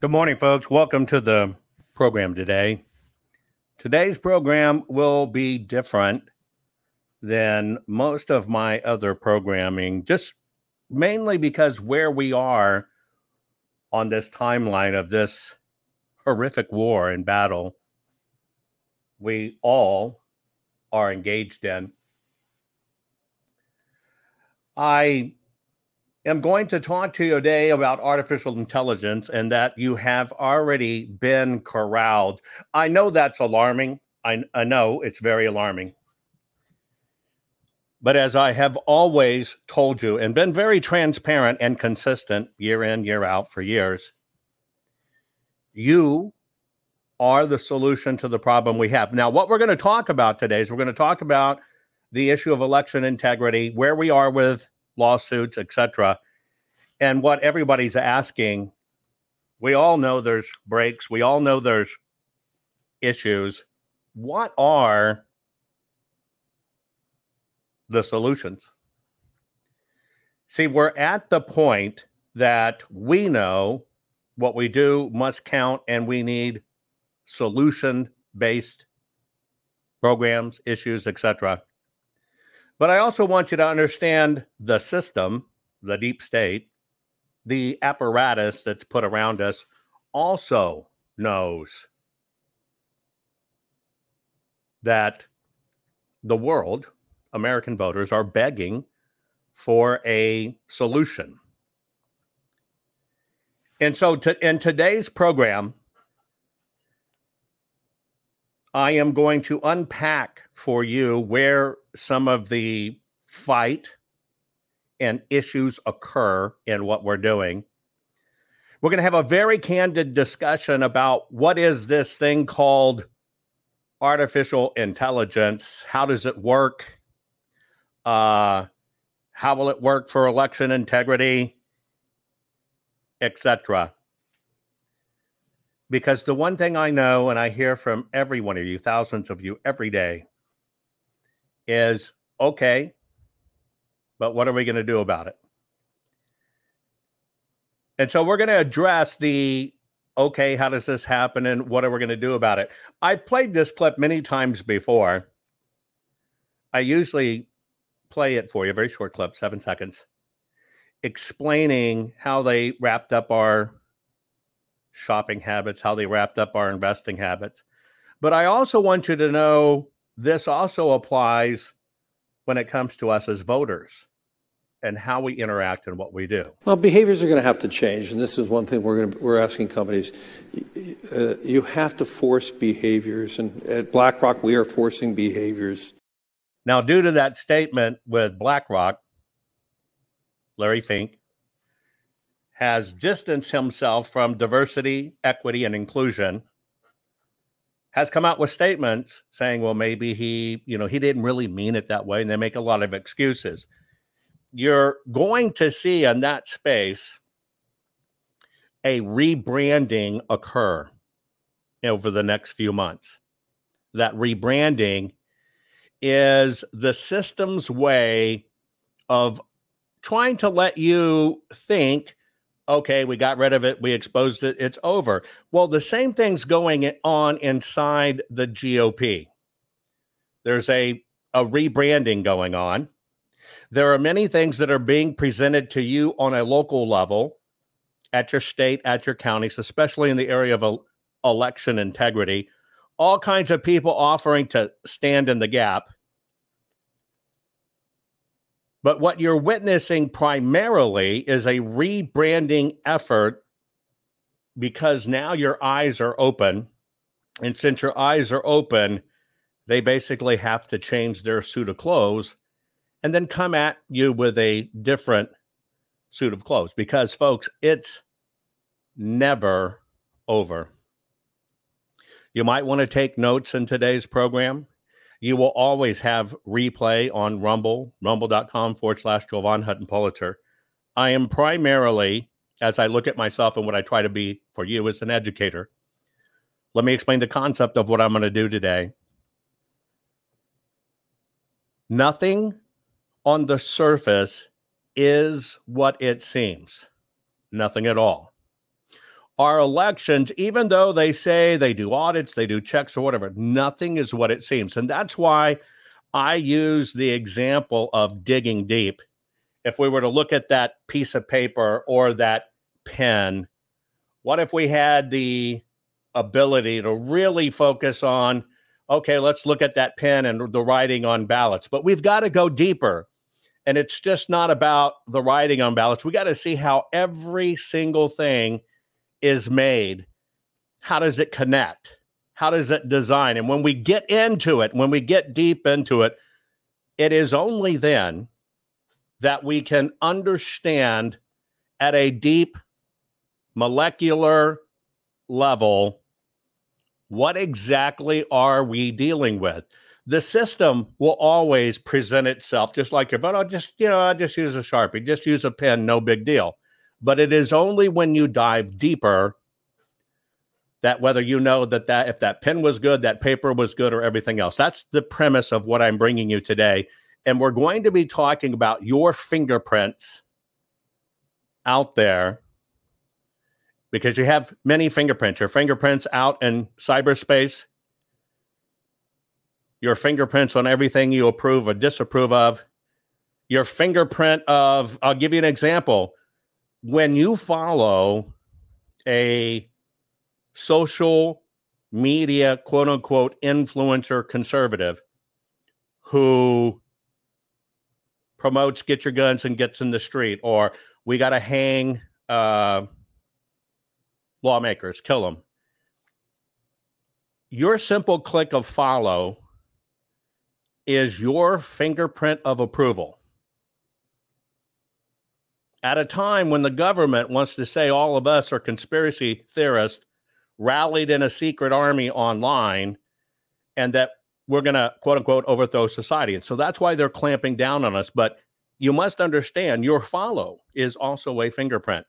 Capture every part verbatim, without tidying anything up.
Good morning, folks. Welcome to the program today. Today's program will be different than most of my other programming, just mainly because where we are on this timeline of this horrific war and battle we all are engaged in. I I'm going to talk to you today about artificial intelligence and that you have already been corralled. I know that's alarming. I, I know it's very alarming. But as I have always told you and been very transparent and consistent year in, year out for years, you are the solution to the problem we have. Now, what we're going to talk about today is we're going to talk about the issue of election integrity, where we are with lawsuits, et cetera, and what everybody's asking. We all know there's breaks. We all know there's issues. What are the solutions? See, we're at the point that we know what we do must count, and we need solution-based programs, issues, et cetera. But I also want you to understand the system, the deep state, the apparatus that's put around us also knows that the world, American voters, are begging for a solution. And so to, in today's program, I am going to unpack for you where some of the fight and issues occur in what we're doing. We're going to have a very candid discussion about what is this thing called artificial intelligence? How does it work? Uh, how will it work for election integrity, et cetera? Because the one thing I know, and I hear from every one of you, thousands of you every day, is, okay, but what are we going to do about it? And so we're going to address the, okay, how does this happen and what are we going to do about it? I played this clip many times before. I usually play it for you, a very short clip, seven seconds, explaining how they wrapped up our shopping habits, how they wrapped up our investing habits. But I also want you to know this also applies when it comes to us as voters and how we interact and what we do. Well, behaviors are going to have to change. And this is one thing we're going to, we're asking companies. Uh, you have to force behaviors. And at BlackRock, we are forcing behaviors. Now, due to that statement with BlackRock, Larry Fink has distanced himself from diversity, equity, and inclusion, has come out with statements saying, well, maybe he, you know, he didn't really mean it that way, and they make a lot of excuses. You're going to see in that space a rebranding occur over the next few months. That rebranding is the system's way of trying to let you think, okay, we got rid of it, we exposed it, it's over. Well, the same thing's going on inside the G O P. There's a, a rebranding going on. There are many things that are being presented to you on a local level, at your state, at your counties, especially in the area of el- election integrity. All kinds of people offering to stand in the gap. But what you're witnessing primarily is a rebranding effort, because now your eyes are open. And since your eyes are open, they basically have to change their suit of clothes and then come at you with a different suit of clothes. Because, folks, it's never over. You might want to take notes in today's program. You will always have replay on Rumble, rumble.com forward slash Jovan Hutton Pulitzer. I am primarily, as I look at myself and what I try to be for you, as an educator. Let me explain the concept of what I'm going to do today. Nothing on the surface is what it seems. Nothing at all. our elections, even though they say they do audits, they do checks or whatever, nothing is what it seems. And that's why I use the example of digging deep. If we were to look at that piece of paper or that pen, what if we had the ability to really focus on, okay, let's look at that pen and the writing on ballots, but we've got to go deeper. And it's just not about the writing on ballots. We got to see how every single thing is made. How does it connect? How does it design? And when we get into it, when we get deep into it, it is only then that we can understand at a deep molecular level, what exactly are we dealing with? The system will always present itself, just like your, but I'll just, you know, I just use a Sharpie, just use a pen, no big deal. But it is only when you dive deeper that whether you know that, that if that pen was good, that paper was good, or everything else. That's the premise of what I'm bringing you today. And we're going to be talking about your fingerprints out there, because you have many fingerprints. Your fingerprints out in cyberspace, your fingerprints on everything you approve or disapprove of, your fingerprint of, I'll give you an example. When you follow a social media, quote unquote, influencer conservative who promotes get your guns and gets in the street, or we got to hang uh, lawmakers, kill them. Your simple click of follow is your fingerprint of approval. At a time when the government wants to say all of us are conspiracy theorists rallied in a secret army online and that we're going to, quote unquote, overthrow society. And so that's why they're clamping down on us. But you must understand your follow is also a fingerprint.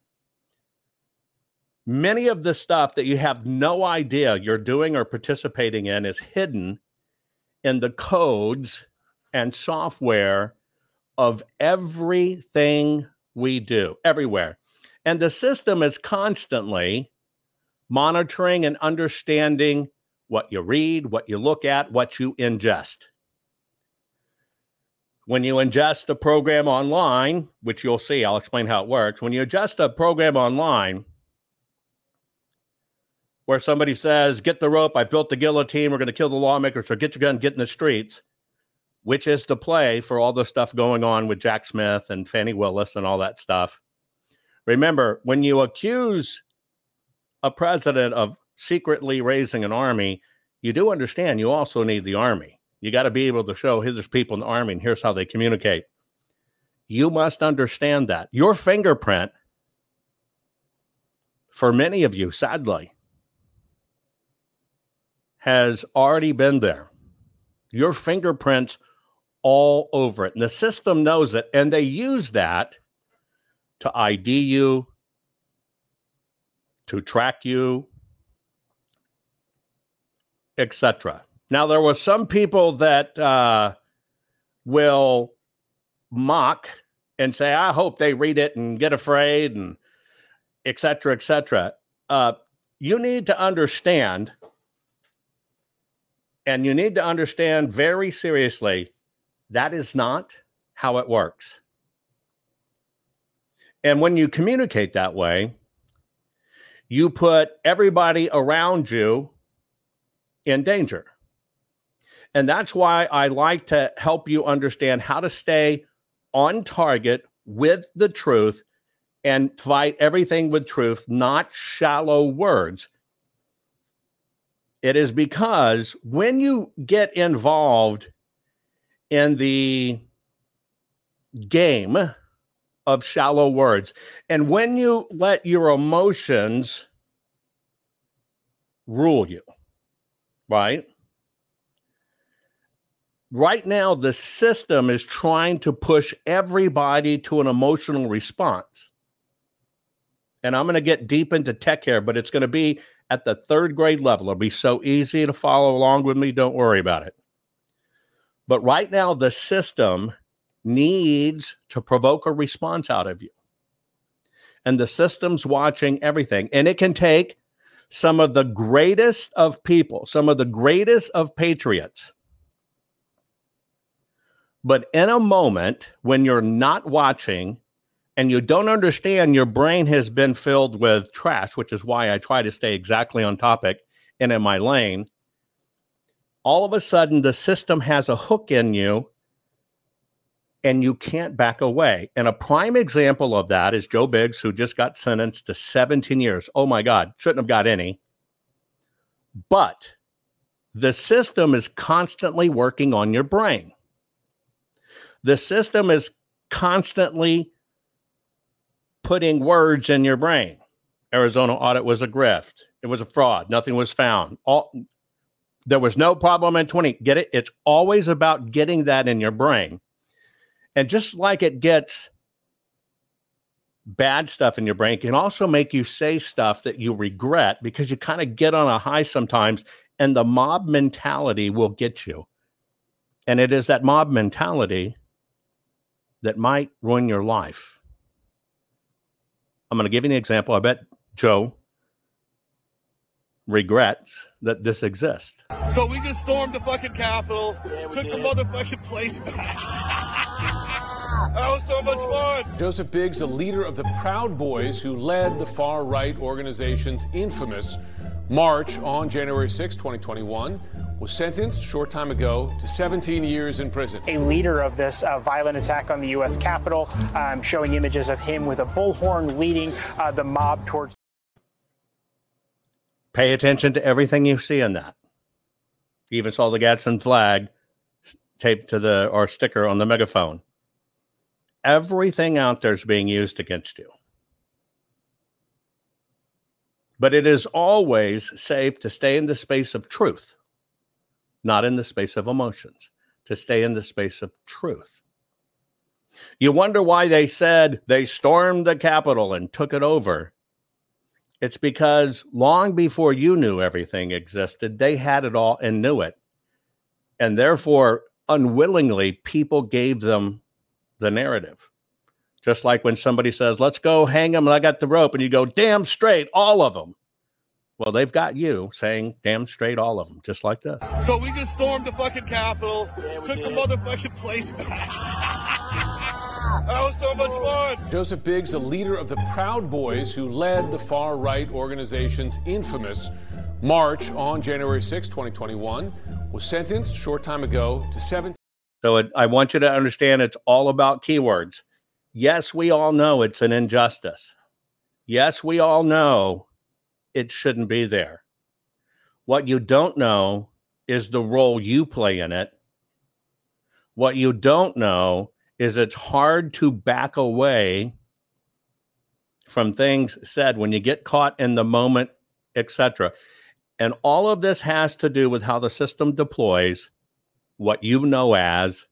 Many of the stuff that you have no idea you're doing or participating in is hidden in the codes and software of everything we do, everywhere. And the system is constantly monitoring and understanding what you read, what you look at, what you ingest. When you ingest a program online, which you'll see, I'll explain how it works. When you ingest a program online where somebody says, get the rope, I built the guillotine, we're going to kill the lawmakers, or get your gun, get in the streets, which is the play for all the stuff going on with Jack Smith and Fannie Willis and all that stuff. Remember, when you accuse a president of secretly raising an army, you do understand you also need the army. You got to be able to show, here's people in the army and here's how they communicate. You must understand that. Your fingerprint, for many of you, sadly, has already been there. Your fingerprints all over it. And the system knows it. And they use that to I D you, to track you, et cetera. Now, there were some people that uh, will mock and say, I hope they read it and get afraid and et cetera, et cetera. Uh, you need to understand, and you need to understand very seriously, that is not how it works. And when you communicate that way, you put everybody around you in danger. And that's why I like to help you understand how to stay on target with the truth and fight everything with truth, not shallow words. It is because when you get involved in the game of shallow words, and when you let your emotions rule you, right? Right now, the system is trying to push everybody to an emotional response. And I'm going to get deep into tech here, but it's going to be at the third grade level. It'll be so easy to follow along with me. Don't worry about it. But right now, the system needs to provoke a response out of you. and the system's watching everything. And it can take some of the greatest of people, some of the greatest of patriots. But in a moment when you're not watching and you don't understand, your brain has been filled with trash, which is why I try to stay exactly on topic and in my lane. All of a sudden, the system has a hook in you and you can't back away. And a prime example of that is Joe Biggs, who just got sentenced to seventeen years. Oh, my God, shouldn't have got any. But the system is constantly working on your brain. The system is constantly putting words in your brain. Arizona audit was a grift. It was a fraud. Nothing was found. All, there was no problem in twenty. Get it? It's always about getting that in your brain. And just like it gets bad stuff in your brain, it can also make you say stuff that you regret because you kind of get on a high sometimes, and the mob mentality will get you. And it is that mob mentality that might ruin your life. I'm going to give you an example. I bet Joe regrets that this exists. So we just stormed the fucking Capitol, yeah, took did. the motherfucking place back. That was so much fun. Joseph Biggs, a leader of the Proud Boys who led the far-right organization's infamous march on January sixth, twenty twenty-one, was sentenced short time ago to seventeen years in prison. A leader of this uh, violent attack on the U S Capitol, um, showing images of him with a bullhorn leading uh, the mob towards. Pay attention to everything you see in that. You even saw the Gadsden flag taped to the, or sticker on the megaphone. Everything out there is being used against you. But it is always safe to stay in the space of truth. Not in the space of emotions, to stay in the space of truth. You wonder why they said they stormed the Capitol and took it over. It's because long before you knew everything existed, they had it all and knew it. And therefore, unwillingly, people gave them the narrative. Just like when somebody says, let's go hang them, and I got the rope, and you go, damn straight, all of them. Well, they've got you saying damn straight, all of them, just like this. So we just stormed the fucking Capitol, yeah, took did. the motherfucking place back. That was so much fun. Joseph Biggs, a leader of the Proud Boys who led the far-right organization's infamous march on January sixth, twenty twenty-one, was sentenced short time ago to seven. So it, I want you to understand it's all about keywords. Yes, we all know it's an injustice. Yes, we all know it shouldn't be there. What you don't know is the role you play in it. What you don't know is it's hard to back away from things said when you get caught in the moment, et cetera. And all of this has to do with how the system deploys what you know as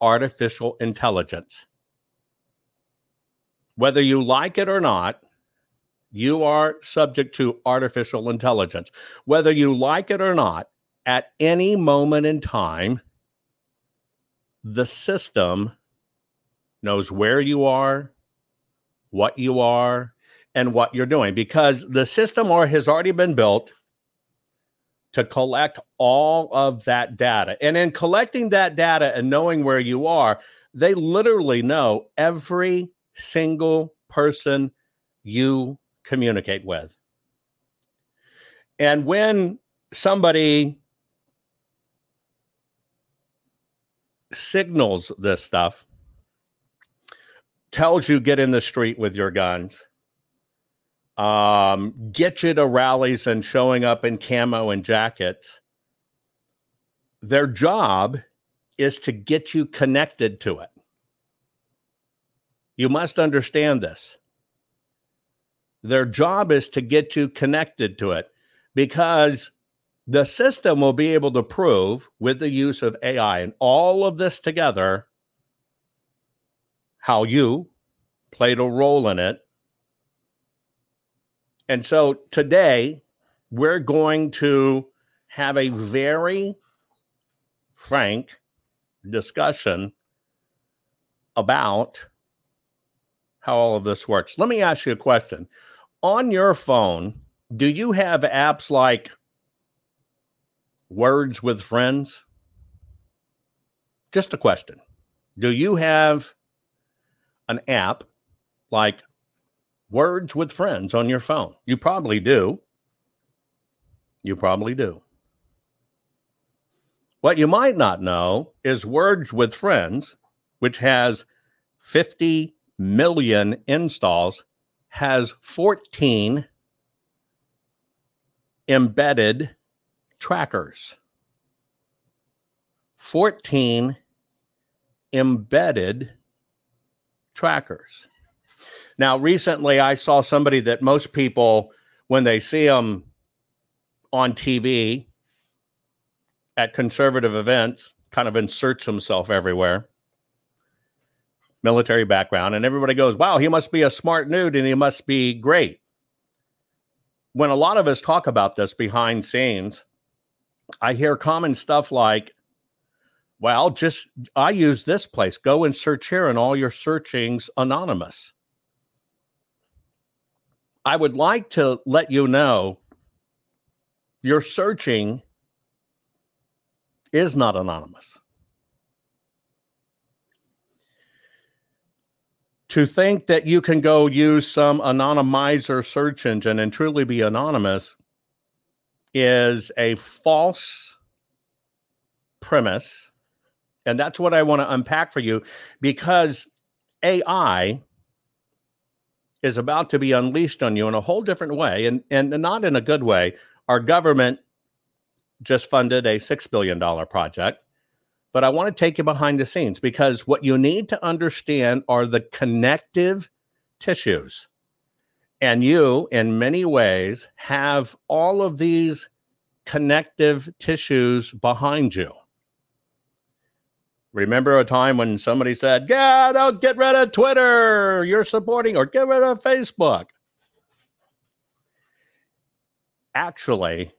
artificial intelligence. Whether you like it or not, you are subject to artificial intelligence. Whether you like it or not, at any moment in time, the system knows where you are, what you are, and what you're doing. Because the system or has already been built to collect all of that data. And in collecting that data and knowing where you are, they literally know every single person you communicate with. And when somebody signals this stuff, tells you get in the street with your guns, um, get you to rallies and showing up in camo and jackets, their job is to get you connected to it. You must understand this. Their job is to get you connected to it because the system will be able to prove with the use of A I and all of this together how you played a role in it. And so today we're going to have a very frank discussion about how all of this works. Let me ask you a question. On your phone, do you have apps like Words with Friends? Just a question. Do you have an app like Words with Friends on your phone? You probably do. You probably do. What you might not know is Words with Friends, which has fifty million installs, has fourteen embedded trackers. fourteen embedded trackers. Now, recently I saw somebody that most people, when they see them on T V at conservative events, kind of inserts himself everywhere, military background, and everybody goes, wow, he must be a smart dude and he must be great. When a lot of us talk about this behind scenes, I hear common stuff like, well, just, I use this place. Go and search here and all your searching's anonymous. I would like to let you know your searching is not anonymous. To think that you can go use some anonymizer search engine and truly be anonymous is a false premise. And that's what I want to unpack for you, because A I is about to be unleashed on you in a whole different way, and, and not in a good way. Our government just funded a six billion dollars project. But I want to take you behind the scenes, because what you need to understand are the connective tissues. And you, in many ways, have all of these connective tissues behind you. Remember a time when somebody said, yeah, don't get rid of Twitter, you're supporting, or get rid of Facebook. Actually,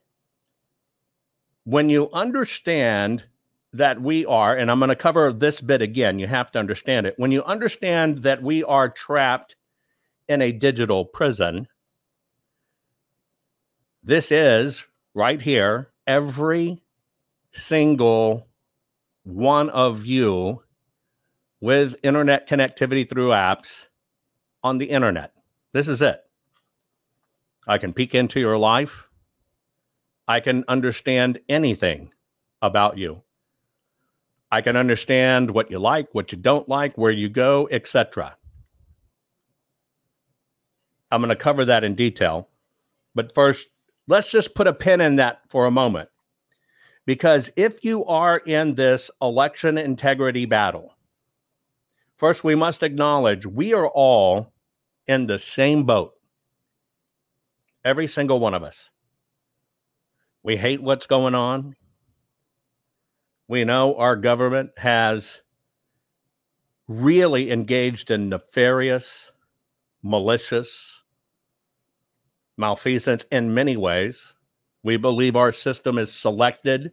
when you understand that we are, and I'm going to cover this bit again, you have to understand it. When you understand that we are trapped in a digital prison, this is right here, every single one of you with internet connectivity through apps on the internet. This is it. I can peek into your life. I can understand anything about you. I can understand what you like, what you don't like, where you go, et cetera. I'm going to cover that in detail. But first, let's just put a pin in that for a moment. Because if you are in this election integrity battle, first, we must acknowledge we are all in the same boat. Every single one of us. We hate what's going on. We know our government has really engaged in nefarious, malicious malfeasance in many ways. We believe our system is selected,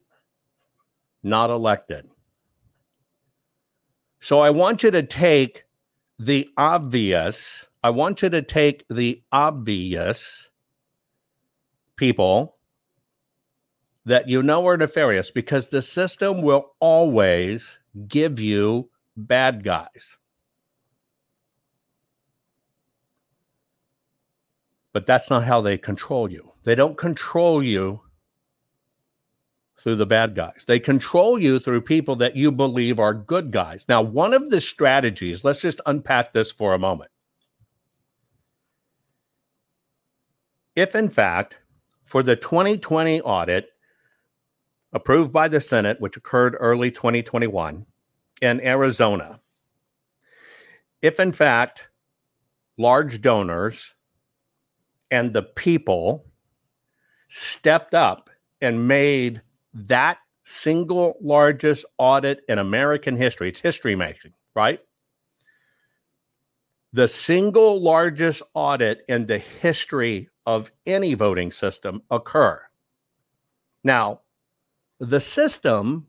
not elected. So I want you to take the obvious, I want you to take the obvious people that you know are nefarious, because the system will always give you bad guys. But that's not how they control you. They don't control you through the bad guys. They control you through people that you believe are good guys. Now, one of the strategies, let's just unpack this for a moment. If, in fact, for the twenty twenty audit, approved by the Senate, which occurred early twenty twenty-one in Arizona, if in fact large donors and the people stepped up and made that single largest audit in American history, it's history making, right? The single largest audit in the history of any voting system occur. Now, the system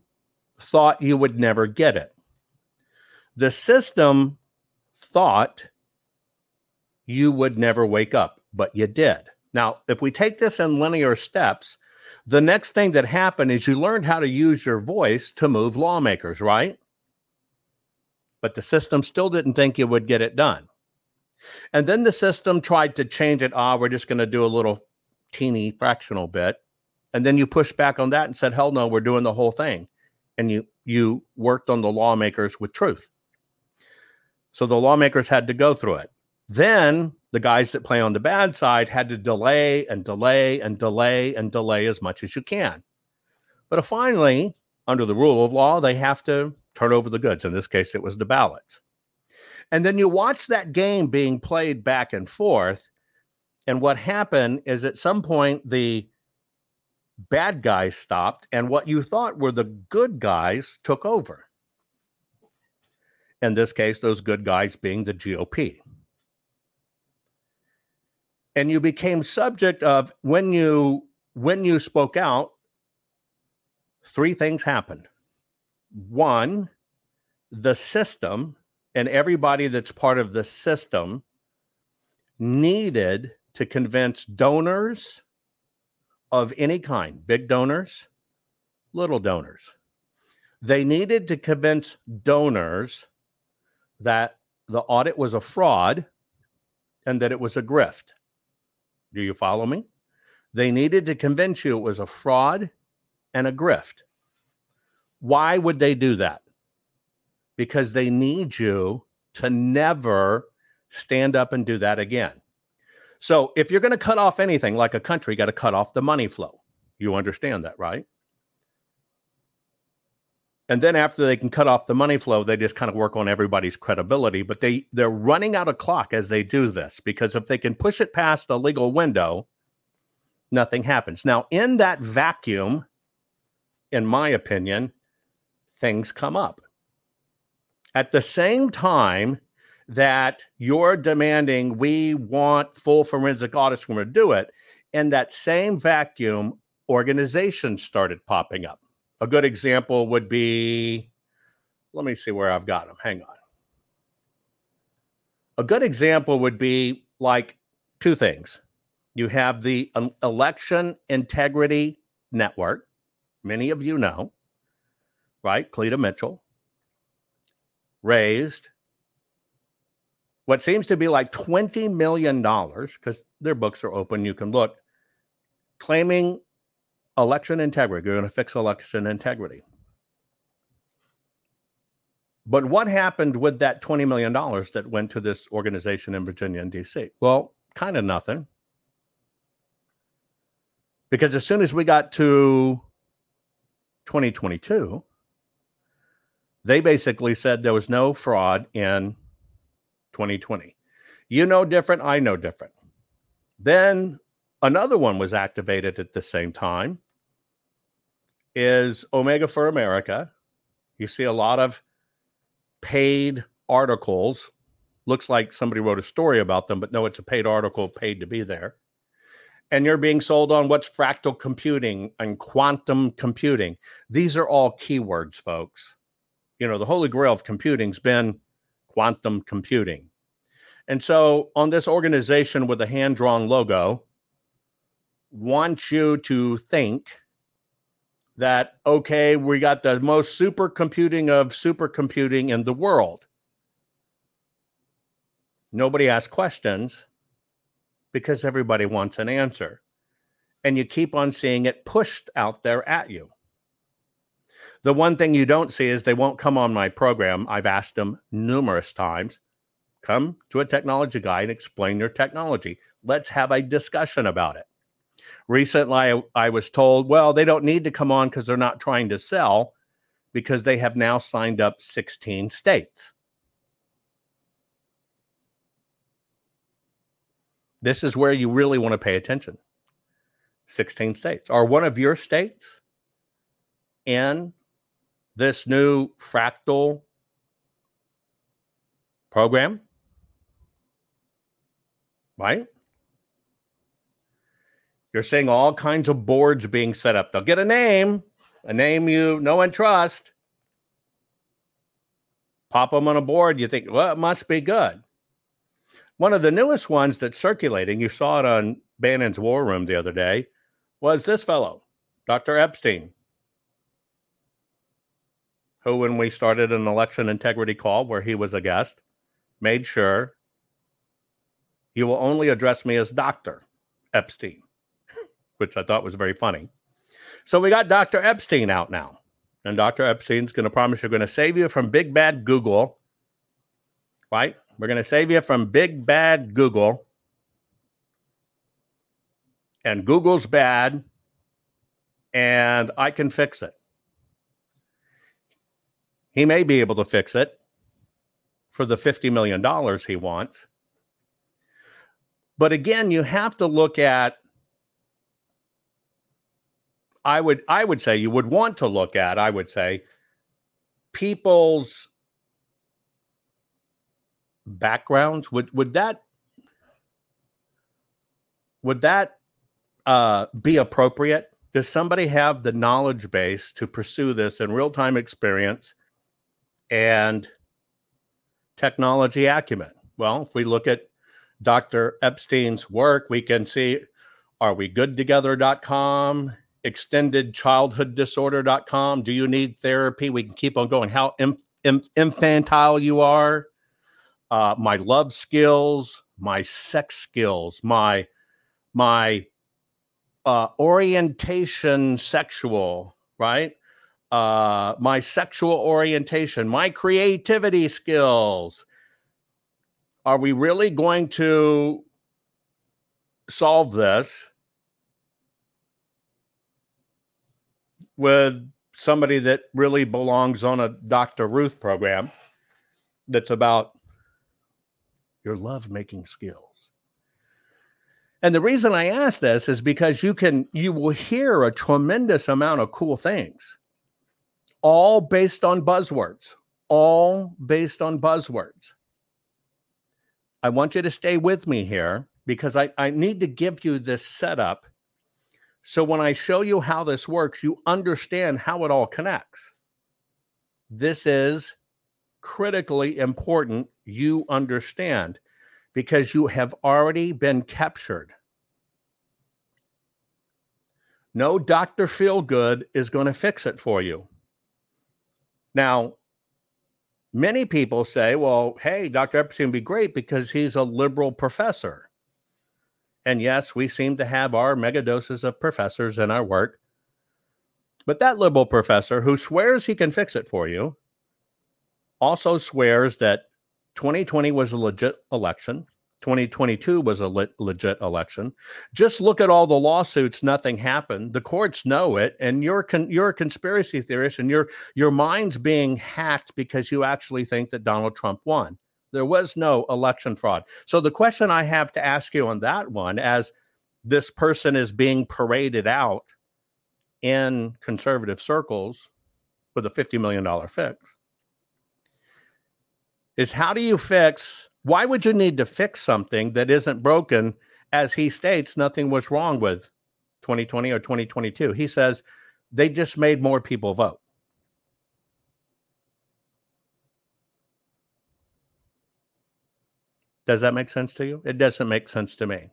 thought you would never get it. The system thought you would never wake up, but you did. Now, if we take this in linear steps, the next thing that happened is you learned how to use your voice to move lawmakers, right? But the system still didn't think you would get it done. And then the system tried to change it. Ah, we're just going to do a little teeny fractional bit. And then you pushed back on that and said, hell no, we're doing the whole thing. And you you worked on the lawmakers with truth. So the lawmakers had to go through it. Then the guys that play on the bad side had to delay and delay and delay and delay as much as you can. But finally, under the rule of law, they have to turn over the goods. In this case, it was the ballots. And then you watch that game being played back and forth. And what happened is at some point, the bad guys stopped, and what you thought were the good guys took over. In this case, those good guys being the G O P. And you became subject of, when you when you spoke out, three things happened. One, the system and everybody that's part of the system needed to convince donors of any kind, big donors, little donors. They needed to convince donors that the audit was a fraud and that it was a grift. Do you follow me? They needed to convince you it was a fraud and a grift. Why would they do that? Because they need you to never stand up and do that again. So if you're going to cut off anything, like a country, got to cut off the money flow. You understand that, right? And then after they can cut off the money flow, they just kind of work on everybody's credibility. But they, they're running out of clock as they do this, because if they can push it past the legal window, nothing happens. Now, in that vacuum, in my opinion, things come up. At the same time that you're demanding we want full forensic audits, when we do it, in that same vacuum, organizations started popping up. A good example would be, let me see where I've got them. Hang on. A good example would be like two things. You have the um, Election Integrity Network. Many of you know, right? Cleta Mitchell raised what seems to be like twenty million dollars, because their books are open, you can look, claiming election integrity. You're going to fix election integrity. But what happened with that twenty million dollars that went to this organization in Virginia and D C? Well, kind of nothing. Because as soon as we got to twenty twenty-two, they basically said there was no fraud in twenty twenty. You know different, I know different. Then another one was activated at the same time, is Omega for America. You see a lot of paid articles. Looks like somebody wrote a story about them, but no, it's a paid article, paid to be there. And you're being sold on what's fractal computing and quantum computing. These are all keywords, folks. You know, the holy grail of computing's been quantum computing. And so on this organization with a hand-drawn logo, wants you to think that, okay, we got the most supercomputing of supercomputing in the world. Nobody asks questions because everybody wants an answer. And you keep on seeing it pushed out there at you. The one thing you don't see is they won't come on my program. I've asked them numerous times, come to a technology guy and explain your technology. Let's have a discussion about it. Recently, I, I was told, well, they don't need to come on because they're not trying to sell, because they have now signed up sixteen states. This is where you really want to pay attention. sixteen states. Are one of your states in this new fractal program? Right? You're seeing all kinds of boards being set up. They'll get a name, a name you know and trust. Pop them on a board. You think, well, it must be good. One of the newest ones that's circulating, you saw it on Bannon's War Room the other day, was this fellow, Doctor Epstein, who, when we started an election integrity call where he was a guest, made sure you will only address me as Doctor Epstein, which I thought was very funny. So we got Doctor Epstein out now. And Doctor Epstein's going to promise you're going to save you from big, bad Google. Right? We're going to save you from big, bad Google. And Google's bad. And I can fix it. He may be able to fix it for the fifty million dollars he wants. But again, you have to look at, I would I would say you would want to look at, I would say, people's backgrounds. Would would that would that uh, be appropriate? Does somebody have the knowledge base to pursue this in real-time experience and technology acumen? Well, if we look at Doctor Epstein's work, we can see are we good together dot com, extended childhood disorder dot com, do you need therapy? We can keep on going. How inf- inf- infantile you are, uh, my love skills, my sex skills, my my uh, orientation sexual, right? Uh, my sexual orientation, my creativity skills. Are we really going to solve this with somebody that really belongs on a Doctor Ruth program that's about your love-making skills? And the reason I ask this is because you can, you will hear a tremendous amount of cool things, all based on buzzwords, all based on buzzwords. I want you to stay with me here because I, I need to give you this setup so when I show you how this works, you understand how it all connects. This is critically important you understand because you have already been captured. No Doctor Feelgood is going to fix it for you. Now, many people say, well, hey, Doctor Epstein would be great because he's a liberal professor. And yes, we seem to have our megadoses of professors in our work. But that liberal professor who swears he can fix it for you also swears that twenty twenty was a legit election. twenty twenty-two was a le- legit election. Just look at all the lawsuits. Nothing happened. The courts know it. And you're, con- you're a conspiracy theorist and your, your mind's being hacked because you actually think that Donald Trump won. There was no election fraud. So the question I have to ask you on that one, as this person is being paraded out in conservative circles with a fifty million dollars fix, is how do you fix, why would you need to fix something that isn't broken? As he states, nothing was wrong with twenty twenty or twenty twenty-two. He says, they just made more people vote. Does that make sense to you? It doesn't make sense to me.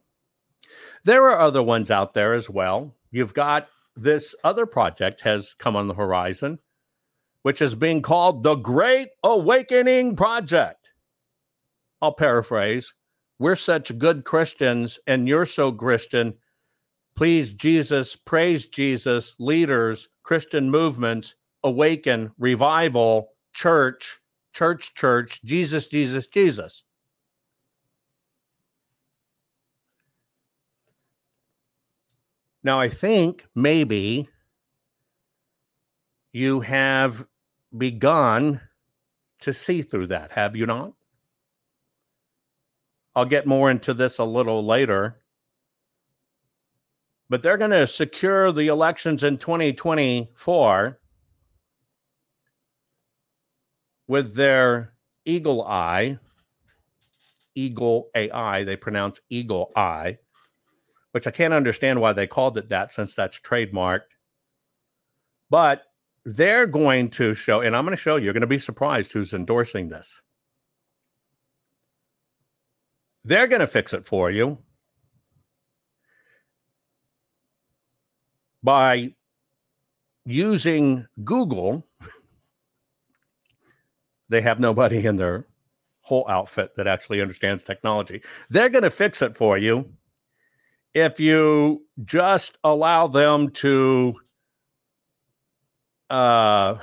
There are other ones out there as well. You've got this other project has come on the horizon, which is being called the Great Awakening Project. I'll paraphrase. We're such good Christians and you're so Christian. Please, Jesus, praise Jesus, leaders, Christian movements, awaken, revival, church, church, church, Jesus, Jesus, Jesus. Now, I think maybe you have begun to see through that, have you not? I'll get more into this a little later. But they're going to secure the elections in twenty twenty-four with their Eagle Eye, Eagle A I, they pronounce Eagle Eye, which I can't understand why they called it that since that's trademarked. But they're going to show, and I'm going to show you, you're going to be surprised who's endorsing this. They're going to fix it for you by using Google. They have nobody in their whole outfit that actually understands technology. They're going to fix it for you if you just allow them to uh,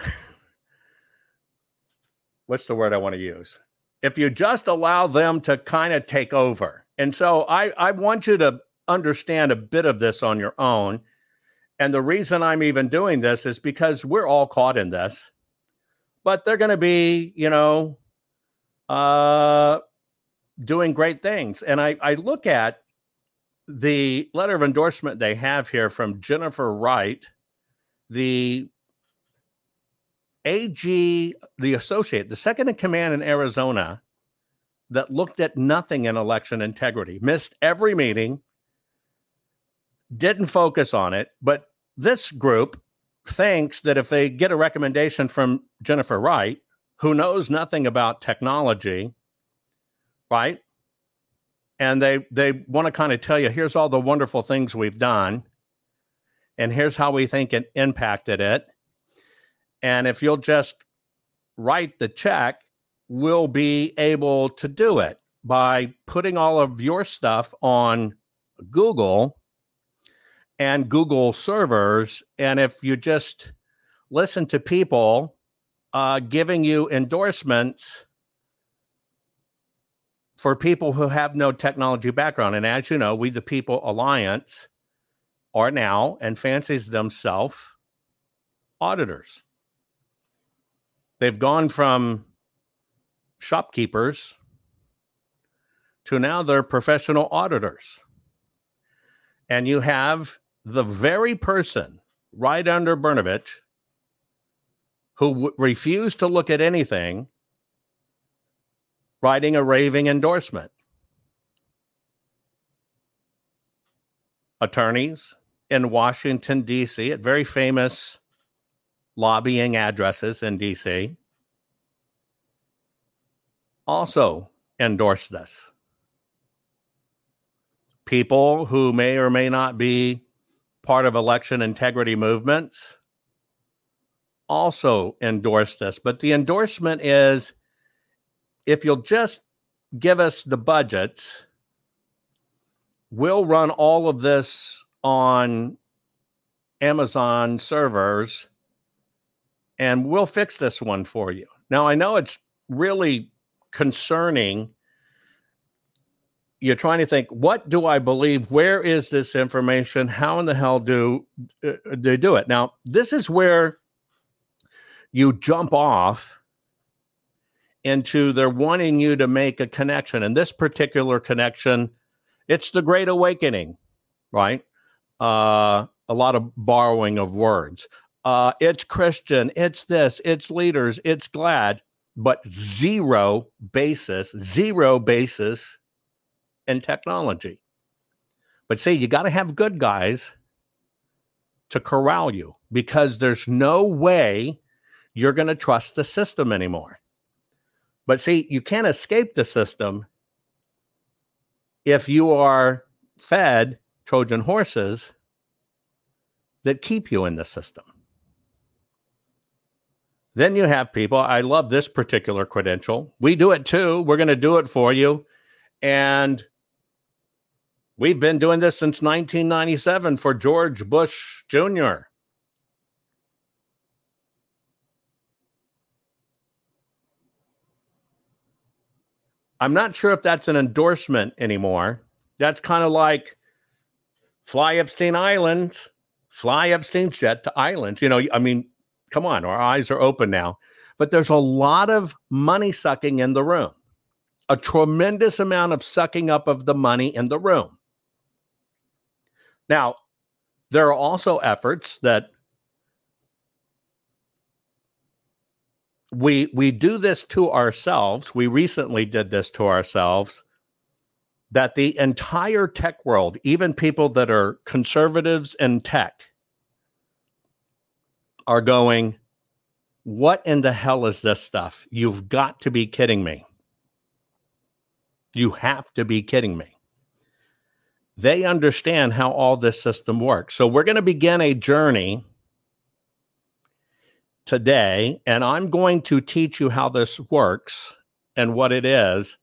what's the word I want to use? If you just allow them to kind of take over. And so I, I want you to understand a bit of this on your own. And the reason I'm even doing this is because we're all caught in this. But they're going to be, you know, uh, doing great things. And I, I look at the letter of endorsement they have here from Jennifer Wright, the A G, the associate, the second in command in Arizona that looked at nothing in election integrity, missed every meeting, didn't focus on it. But this group thinks that if they get a recommendation from Jennifer Wright, who knows nothing about technology, right? And they, they want to kind of tell you, here's all the wonderful things we've done, and here's how we think it impacted it. And if you'll just write the check, we'll be able to do it by putting all of your stuff on Google and Google servers. And if you just listen to people uh, giving you endorsements for people who have no technology background. And as you know, We the People Alliance are now and fancies themselves auditors. They've gone from shopkeepers to now they're professional auditors. And you have the very person right under Brnovich who w- refused to look at anything writing a raving endorsement. Attorneys in Washington, D C at very famous lobbying addresses in D C also endorse this. People who may or may not be part of election integrity movements also endorse this. But the endorsement is, if you'll just give us the budgets, we'll run all of this on Amazon servers, and we'll fix this one for you. Now, I know it's really concerning. You're trying to think, what do I believe? Where is this information? How in the hell do uh, they do it? Now, this is where you jump off into they're wanting you to make a connection. And this particular connection, it's the Great Awakening, right? Uh, a lot of borrowing of words. Uh, it's Christian, it's this, it's leaders, it's GLAD, but zero basis, zero basis in technology. But see, you got to have good guys to corral you, because there's no way you're going to trust the system anymore. But see, you can't escape the system if you are fed Trojan horses that keep you in the system. Then you have people, I love this particular credential. We do it too. We're going to do it for you. And we've been doing this since nineteen ninety-seven for George Bush Junior I'm not sure if that's an endorsement anymore. That's kind of like fly Epstein Islands, fly Epstein's jet to islands. You know, I mean, come on, our eyes are open now. But there's a lot of money sucking in the room, a tremendous amount of sucking up of the money in the room. Now, there are also efforts that we we do this to ourselves. We recently did this to ourselves, that the entire tech world, even people that are conservatives in tech, are going, what in the hell is this stuff? You've got to be kidding me. You have to be kidding me. They understand how all this system works. So we're going to begin a journey today, and I'm going to teach you how this works and what it is,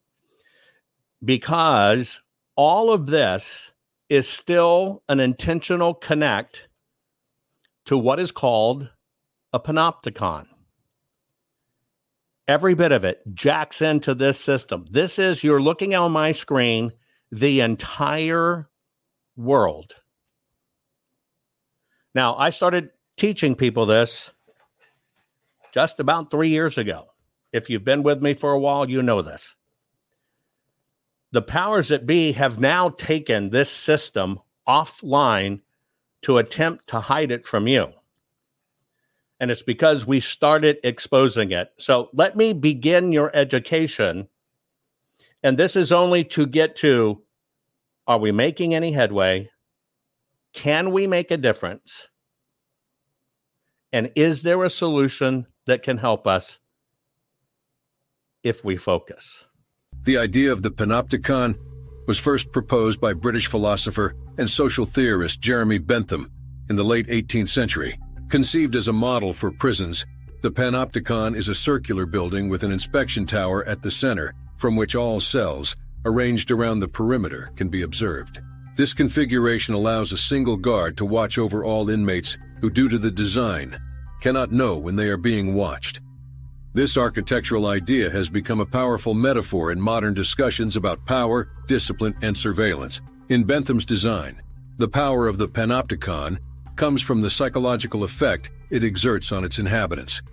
because all of this is still an intentional connect to what is called a panopticon. Every bit of it jacks into this system. This is, you're looking on my screen, the entire world. Now, I started teaching people this just about three years ago. If you've been with me for a while, you know this. The powers that be have now taken this system offline to attempt to hide it from you. And it's because we started exposing it. So let me begin your education. And this is only to get to, are we making any headway? Can we make a difference? And is there a solution that can help us if we focus? The idea of the panopticon was first proposed by British philosopher and social theorist Jeremy Bentham in the late eighteenth century. Conceived as a model for prisons, the panopticon is a circular building with an inspection tower at the center, from which all cells, arranged around the perimeter, can be observed. This configuration allows a single guard to watch over all inmates who, due to the design, cannot know when they are being watched. This architectural idea has become a powerful metaphor in modern discussions about power, discipline, and surveillance. In Bentham's design, the power of the panopticon comes from the psychological effect it exerts on its inhabitants.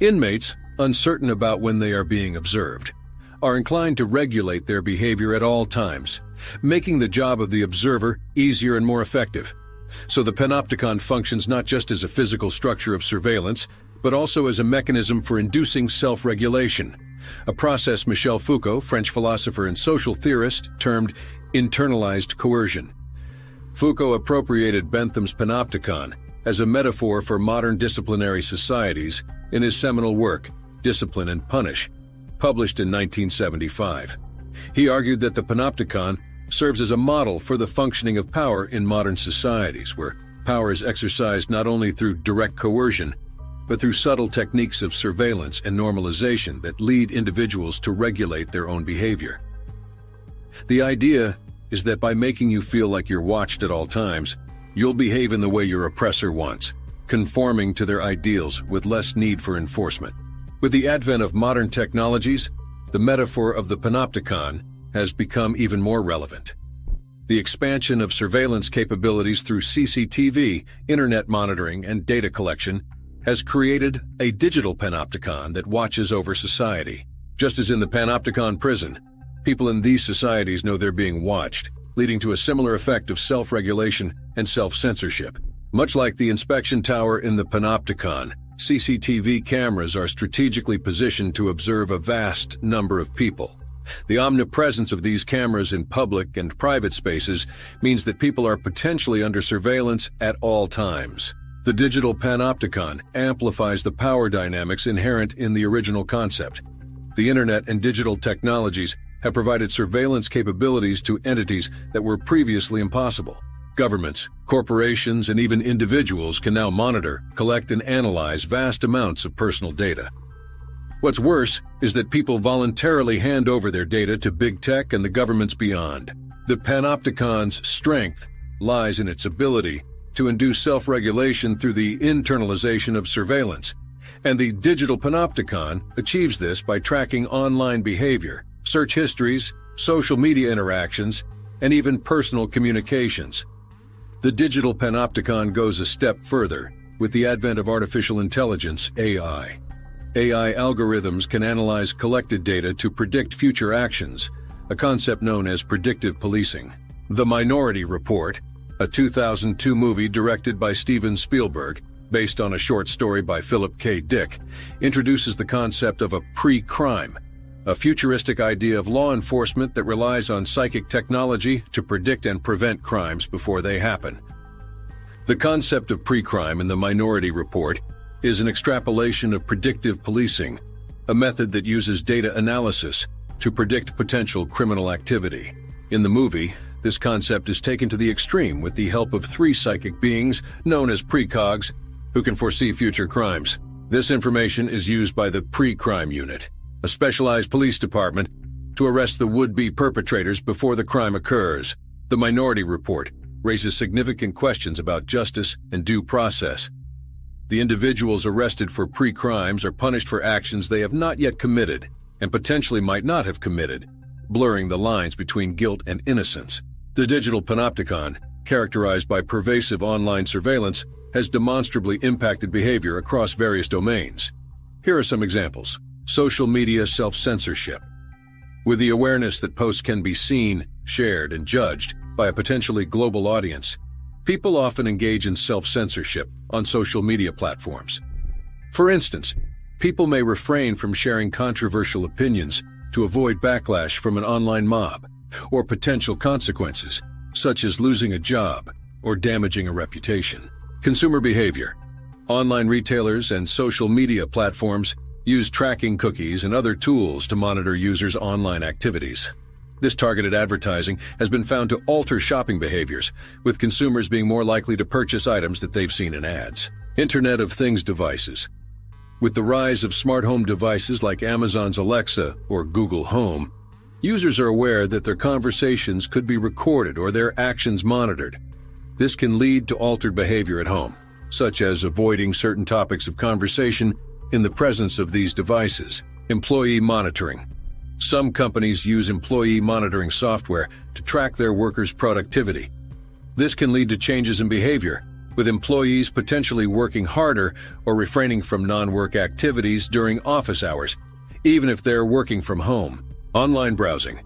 Inmates, uncertain about when they are being observed, are inclined to regulate their behavior at all times, making the job of the observer easier and more effective. So the panopticon functions not just as a physical structure of surveillance, but also as a mechanism for inducing self-regulation, a process Michel Foucault, French philosopher and social theorist, termed internalized coercion. Foucault appropriated Bentham's panopticon as a metaphor for modern disciplinary societies in his seminal work, Discipline and Punish, published in nineteen seventy-five. He argued that the panopticon serves as a model for the functioning of power in modern societies, where power is exercised not only through direct coercion, but through subtle techniques of surveillance and normalization that lead individuals to regulate their own behavior. The idea is that by making you feel like you're watched at all times, you'll behave in the way your oppressor wants, conforming to their ideals with less need for enforcement. With the advent of modern technologies, the metaphor of the panopticon has become even more relevant. The expansion of surveillance capabilities through C C T V, internet monitoring, and data collection has created a digital panopticon that watches over society. Just as in the panopticon prison, people in these societies know they're being watched, leading to a similar effect of self-regulation and self-censorship. Much like the inspection tower in the panopticon, C C T V cameras are strategically positioned to observe a vast number of people. The omnipresence of these cameras in public and private spaces means that people are potentially under surveillance at all times. The digital panopticon amplifies the power dynamics inherent in the original concept. The internet and digital technologies have provided surveillance capabilities to entities that were previously impossible. Governments, corporations, and even individuals can now monitor, collect, and analyze vast amounts of personal data. What's worse is that people voluntarily hand over their data to big tech and the governments beyond. The panopticon's strength lies in its ability to induce self-regulation through the internalization of surveillance, and the digital panopticon achieves this by tracking online behavior, search histories, social media interactions, and even personal communications. The digital panopticon goes a step further with the advent of artificial intelligence, A I. A I algorithms can analyze collected data to predict future actions, a concept known as predictive policing. The Minority Report, a two thousand two movie directed by Steven Spielberg, based on a short story by Philip K. Dick, introduces the concept of a pre-crime, a futuristic idea of law enforcement that relies on psychic technology to predict and prevent crimes before they happen. The concept of pre-crime in the Minority Report is an extrapolation of predictive policing, a method that uses data analysis to predict potential criminal activity. In the movie, this concept is taken to the extreme with the help of three psychic beings known as precogs who can foresee future crimes. This information is used by the Pre-Crime Unit, a specialized police department, to arrest the would-be perpetrators before the crime occurs. The Minority Report raises significant questions about justice and due process. The individuals arrested for pre-crimes are punished for actions they have not yet committed and potentially might not have committed, blurring the lines between guilt and innocence. The digital panopticon, characterized by pervasive online surveillance, has demonstrably impacted behavior across various domains. Here are some examples. Social media self-censorship. With the awareness that posts can be seen, shared, and judged by a potentially global audience, people often engage in self-censorship on social media platforms. For instance, people may refrain from sharing controversial opinions to avoid backlash from an online mob or potential consequences, such as losing a job or damaging a reputation. Consumer behavior. Online retailers and social media platforms use tracking cookies and other tools to monitor users' online activities. This targeted advertising has been found to alter shopping behaviors, with consumers being more likely to purchase items that they've seen in ads. Internet of Things devices. With the rise of smart home devices like Amazon's Alexa or Google Home, users are aware that their conversations could be recorded or their actions monitored. This can lead to altered behavior at home, such as avoiding certain topics of conversation in the presence of these devices. Employee monitoring. Some companies use employee monitoring software to track their workers' productivity. This can lead to changes in behavior, with employees potentially working harder or refraining from non-work activities during office hours, even if they're working from home. Online browsing.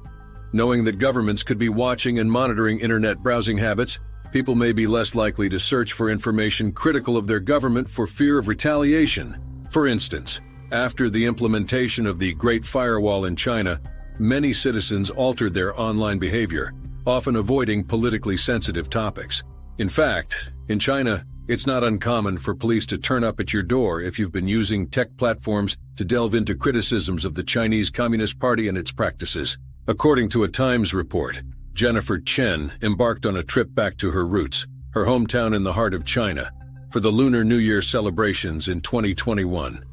Knowing that governments could be watching and monitoring internet browsing habits, people may be less likely to search for information critical of their government for fear of retaliation. For instance, after the implementation of the Great Firewall in China, many citizens altered their online behavior, often avoiding politically sensitive topics. In fact, in China, it's not uncommon for police to turn up at your door if you've been using tech platforms to delve into criticisms of the Chinese Communist Party and its practices. According to a Times report, Jennifer Chen embarked on a trip back to her roots, her hometown in the heart of China, for the Lunar New Year celebrations in twenty twenty-one.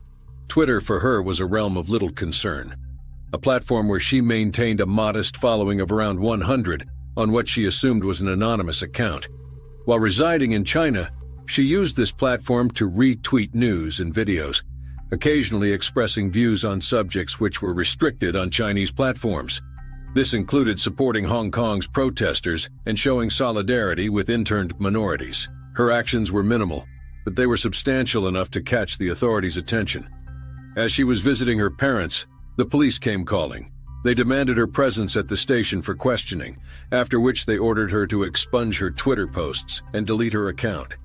Twitter for her was a realm of little concern, a platform where she maintained a modest following of around one hundred on what she assumed was an anonymous account. While residing in China, she used this platform to retweet news and videos, occasionally expressing views on subjects which were restricted on Chinese platforms. This included supporting Hong Kong's protesters and showing solidarity with interned minorities. Her actions were minimal, but they were substantial enough to catch the authorities' attention. As she was visiting her parents, the police came calling. They demanded her presence at the station for questioning, after which they ordered her to expunge her Twitter posts and delete her account.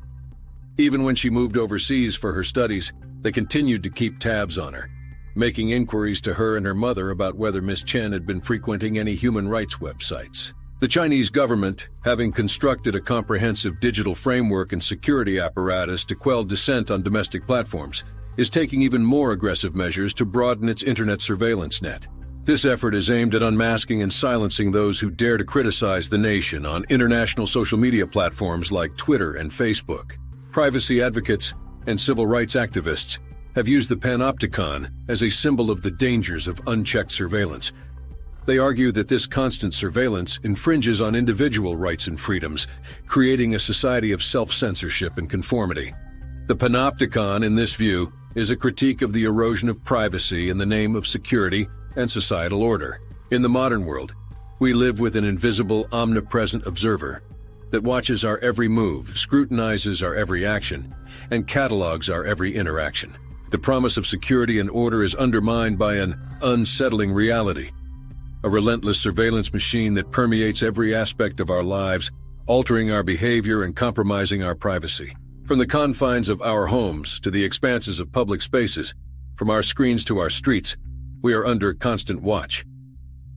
Even when she moved overseas for her studies, they continued to keep tabs on her, making inquiries to her and her mother about whether Miss Chen had been frequenting any human rights websites. The Chinese government, having constructed a comprehensive digital framework and security apparatus to quell dissent on domestic platforms, is taking even more aggressive measures to broaden its internet surveillance net. This effort is aimed at unmasking and silencing those who dare to criticize the nation on international social media platforms like Twitter and Facebook. Privacy advocates and civil rights activists have used the panopticon as a symbol of the dangers of unchecked surveillance. They argue that this constant surveillance infringes on individual rights and freedoms, creating a society of self-censorship and conformity. The panopticon, in this view, is a critique of the erosion of privacy in the name of security and societal order. In the modern world, we live with an invisible, omnipresent observer that watches our every move, scrutinizes our every action, and catalogs our every interaction. The promise of security and order is undermined by an unsettling reality, a relentless surveillance machine that permeates every aspect of our lives, altering our behavior and compromising our privacy. From the confines of our homes to the expanses of public spaces, from our screens to our streets, we are under constant watch.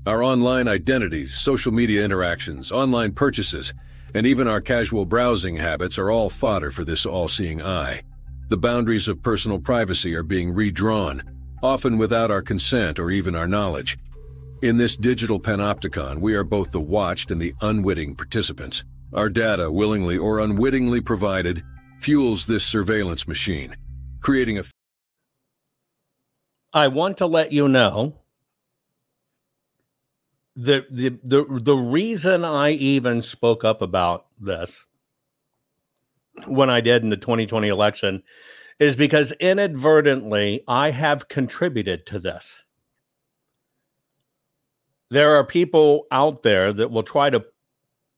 Our online identities, social media interactions, online purchases, and even our casual browsing habits are all fodder for this all-seeing eye. The boundaries of personal privacy are being redrawn, often without our consent or even our knowledge. In this digital panopticon, we are both the watched and the unwitting participants. Our data, willingly or unwittingly provided, fuels this surveillance machine, creating a... I want to let you know the, the, the, the reason I even spoke up about this when I did in the twenty twenty election is because inadvertently I have contributed to this. There are people out there that will try to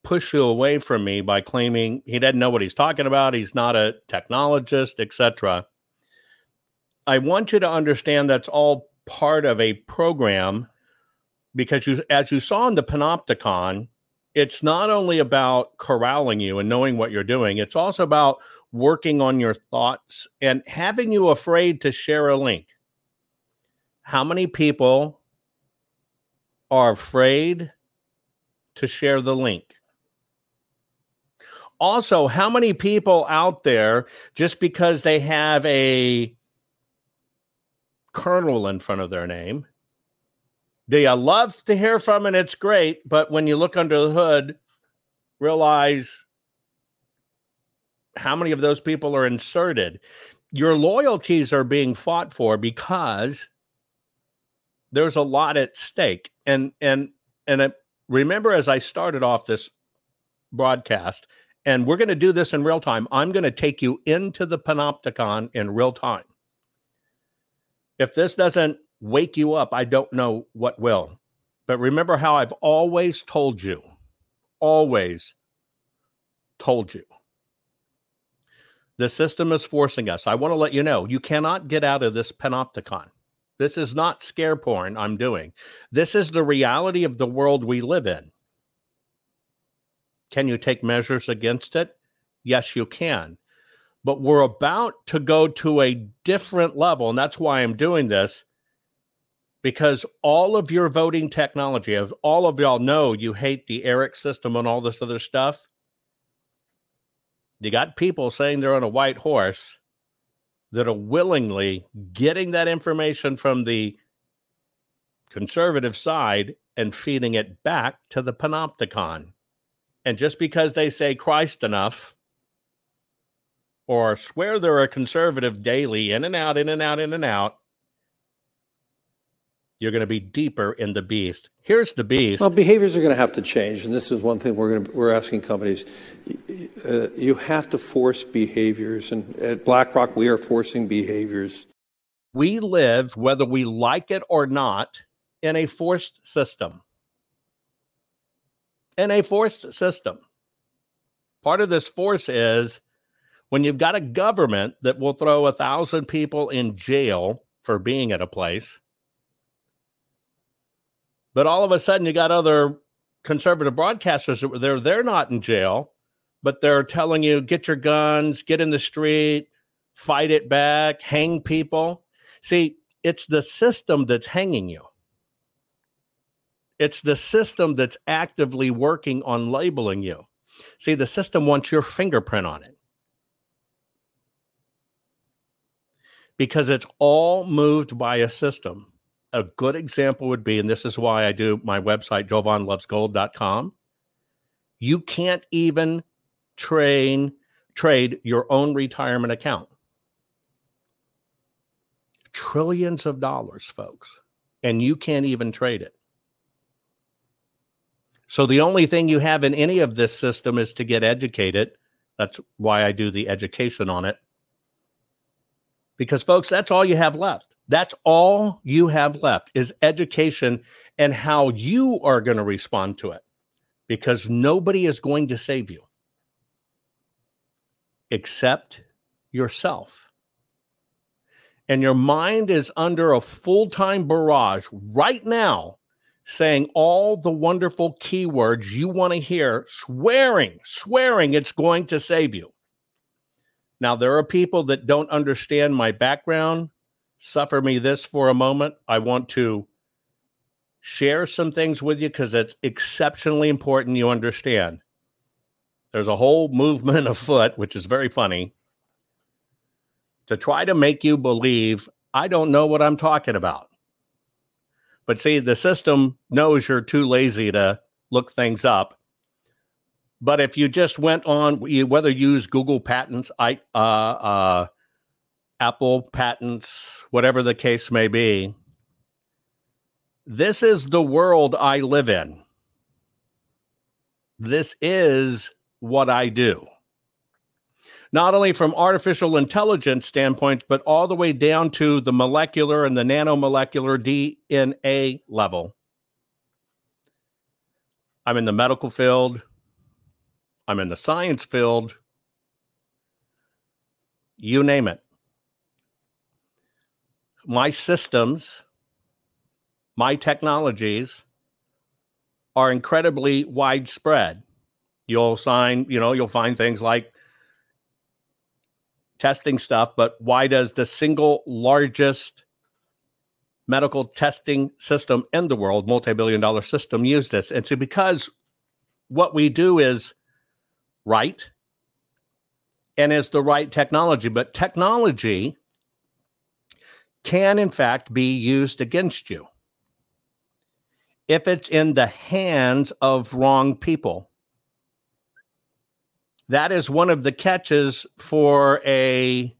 push you away from me by claiming he doesn't know what he's talking about, he's not a technologist, et cetera. I want you to understand that's all part of a program because you, as you saw in the Panopticon, it's not only about corralling you and knowing what you're doing, it's also about working on your thoughts and having you afraid to share a link. How many people are afraid to share the link? Also, how many people out there, just because they have a colonel in front of their name, do you love to hear from and it's great, but when you look under the hood, realize how many of those people are inserted? Your loyalties are being fought for because there's a lot at stake. And and and I, remember, as I started off this broadcast, and we're going to do this in real time, I'm going to take you into the Panopticon in real time. If this doesn't wake you up, I don't know what will. But remember how I've always told you, always told you, the system is forcing us. I want to let you know, you cannot get out of this Panopticon. This is not scare porn I'm doing. This is the reality of the world we live in. Can you take measures against it? Yes, you can. But we're about to go to a different level, and that's why I'm doing this, because all of your voting technology, as all of y'all know, you hate the Eric system and all this other stuff. You got people saying they're on a white horse that are willingly getting that information from the conservative side and feeding it back to the Panopticon. And just because they say Christ enough or swear they're a conservative daily, in and out, in and out, in and out, you're going to be deeper in the beast. Here's the beast. Well, behaviors are going to have to change, and this is one thing we're going to, we're asking companies. Uh, you have to force behaviors, and at BlackRock, we are forcing behaviors. We live, whether we like it or not, in a forced system. In a forced system. Part of this force is when you've got a government that will throw a thousand people in jail for being at a place, but all of a sudden, you got other conservative broadcasters that were there. They're not in jail, but they're telling you, get your guns, get in the street, fight it back, hang people. See, it's the system that's hanging you. It's the system that's actively working on labeling you. See, the system wants your fingerprint on it. Because it's all moved by a system. A good example would be, and this is why I do my website, jovan loves gold dot com. You can't even train, trade your own retirement account. Trillions of dollars, folks, and you can't even trade it. So the only thing you have in any of this system is to get educated. That's why I do the education on it. Because, folks, that's all you have left. That's all you have left is education and how you are going to respond to it, because nobody is going to save you except yourself. And your mind is under a full-time barrage right now saying all the wonderful keywords you want to hear, swearing, swearing it's going to save you. Now, there are people that don't understand my background. Suffer me this for a moment. I want to share some things with you because it's exceptionally important you understand. There's a whole movement afoot, which is very funny, to try to make you believe I don't know what I'm talking about. But see, the system knows you're too lazy to look things up. But if you just went on, whether you use Google patents, I, uh, uh, Apple patents, whatever the case may be, this is the world I live in. This is what I do. Not only from artificial intelligence standpoint, but all the way down to the molecular and the nanomolecular D N A level. I'm in the medical field. I'm in the science field. You name it. My systems, my technologies are incredibly widespread. You'll find, you know, you'll find things like testing stuff, but why does the single largest medical testing system in the world, multi-billion dollar system, use this? And so because what we do is right and is the right technology, but technology can in fact be used against you if it's in the hands of wrong people. That is one of the catches for a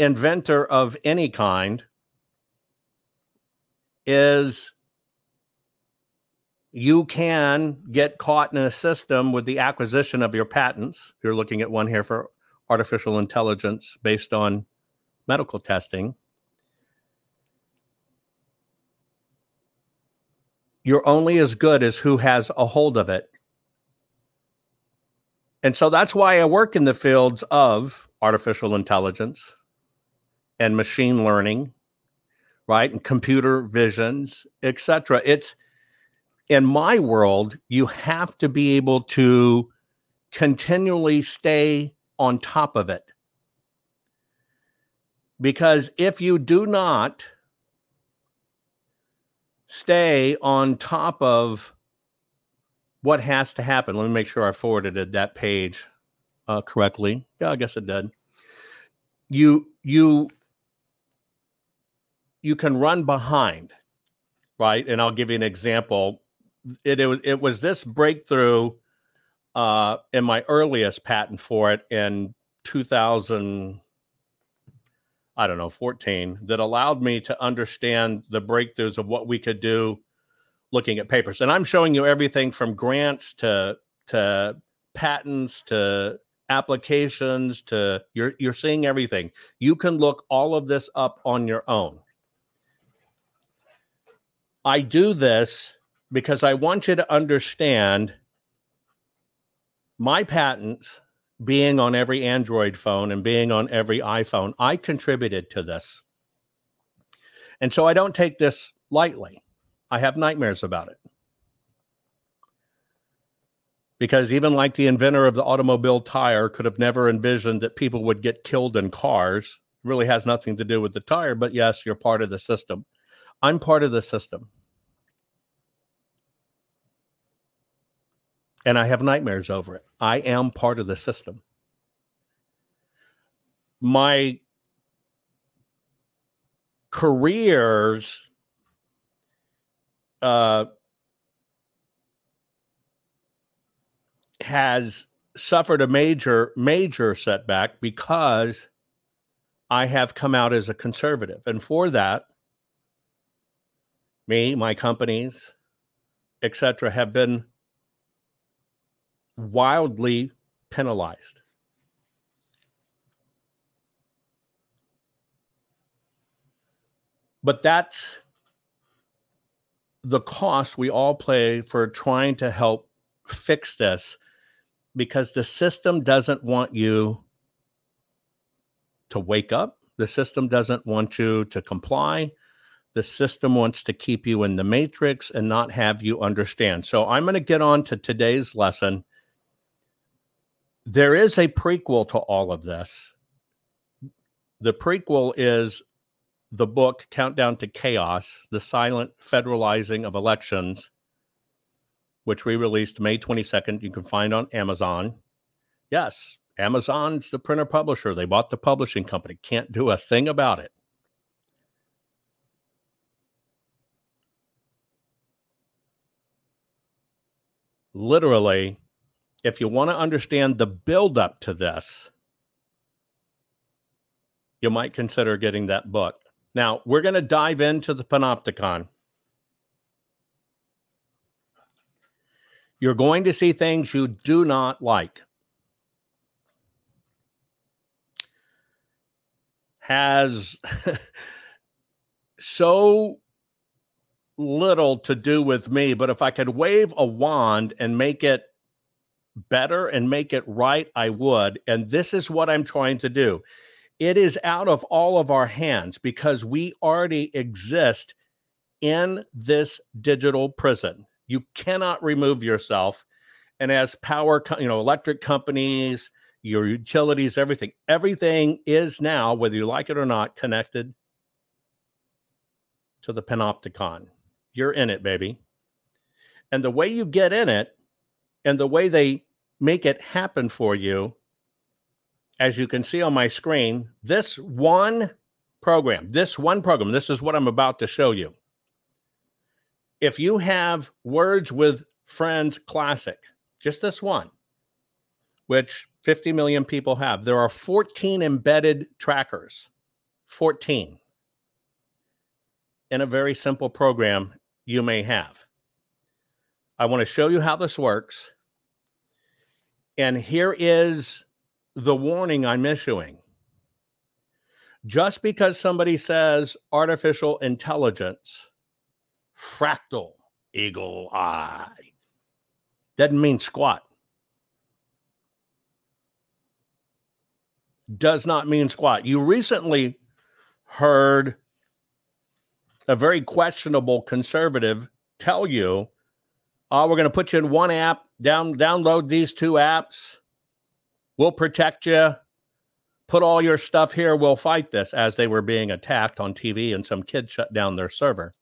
inventor of any kind, is you can get caught in a system with the acquisition of your patents. You're looking at one here for artificial intelligence based on medical testing. You're only as good as who has a hold of it. And so that's why I work in the fields of artificial intelligence and machine learning, right? And computer visions, et cetera. It's in my world, you have to be able to continually stay on top of it. Because if you do not stay on top of what has to happen? Let me make sure I forwarded that page uh, correctly. Yeah, I guess it did. You you you can run behind, right? And I'll give you an example. It it was, it was this breakthrough uh, in my earliest patent for it in two thousand. I don't know, fourteen, that allowed me to understand the breakthroughs of what we could do looking at papers. And I'm showing you everything from grants to to patents to applications to you're you're seeing everything. You can look all of this up on your own. I do this because I want you to understand my patents being on every Android phone and being on every iPhone. I contributed to this. And so I don't take this lightly. I have nightmares about it. Because even like the inventor of the automobile tire could have never envisioned that people would get killed in cars. It really has nothing to do with the tire, but yes, you're part of the system. I'm part of the system. And I have nightmares over it. I am part of the system. My careers... Uh, has suffered a major, major setback because I have come out as a conservative. And for that, me, my companies, et cetera, have been wildly penalized. But that's the cost we all pay for trying to help fix this, because the system doesn't want you to wake up. The system doesn't want you to comply. The system wants to keep you in the matrix and not have you understand. So I'm going to get on to today's lesson. There is a prequel to all of this. The prequel is the book, Countdown to Chaos, The Silent Federalizing of Elections, which we released May twenty-second. You can find on Amazon. Yes, Amazon's the printer publisher. They bought the publishing company. Can't do a thing about it. literally, if you want to understand the buildup to this, you might consider getting that book. Now, we're going to dive into the Panopticon. You're going to see things you do not like. Has so little to do with me, but if I could wave a wand and make it better and make it right, I would. And this is what I'm trying to do. It is out of all of our hands because we already exist in this digital prison. You cannot remove yourself. And as power, you know, electric companies, your utilities, everything, everything is now, whether you like it or not, connected to the Panopticon. You're in it, baby. And the way you get in it and the way they make it happen for you, as you can see on my screen, this one program, this one program, this is what I'm about to show you. If you have Words with Friends Classic, just this one, which fifty million people have, there are fourteen embedded trackers, fourteen, in a very simple program you may have. I want to show you how this works. And here is the warning I'm issuing. Just because somebody says artificial intelligence, fractal, eagle eye, doesn't mean squat. Does not mean squat. You recently heard a very questionable conservative tell you, oh, we're going to put you in one app, down, download these two apps, we'll protect you, put all your stuff here, we'll fight this, as they were being attacked on T V and some kid shut down their server.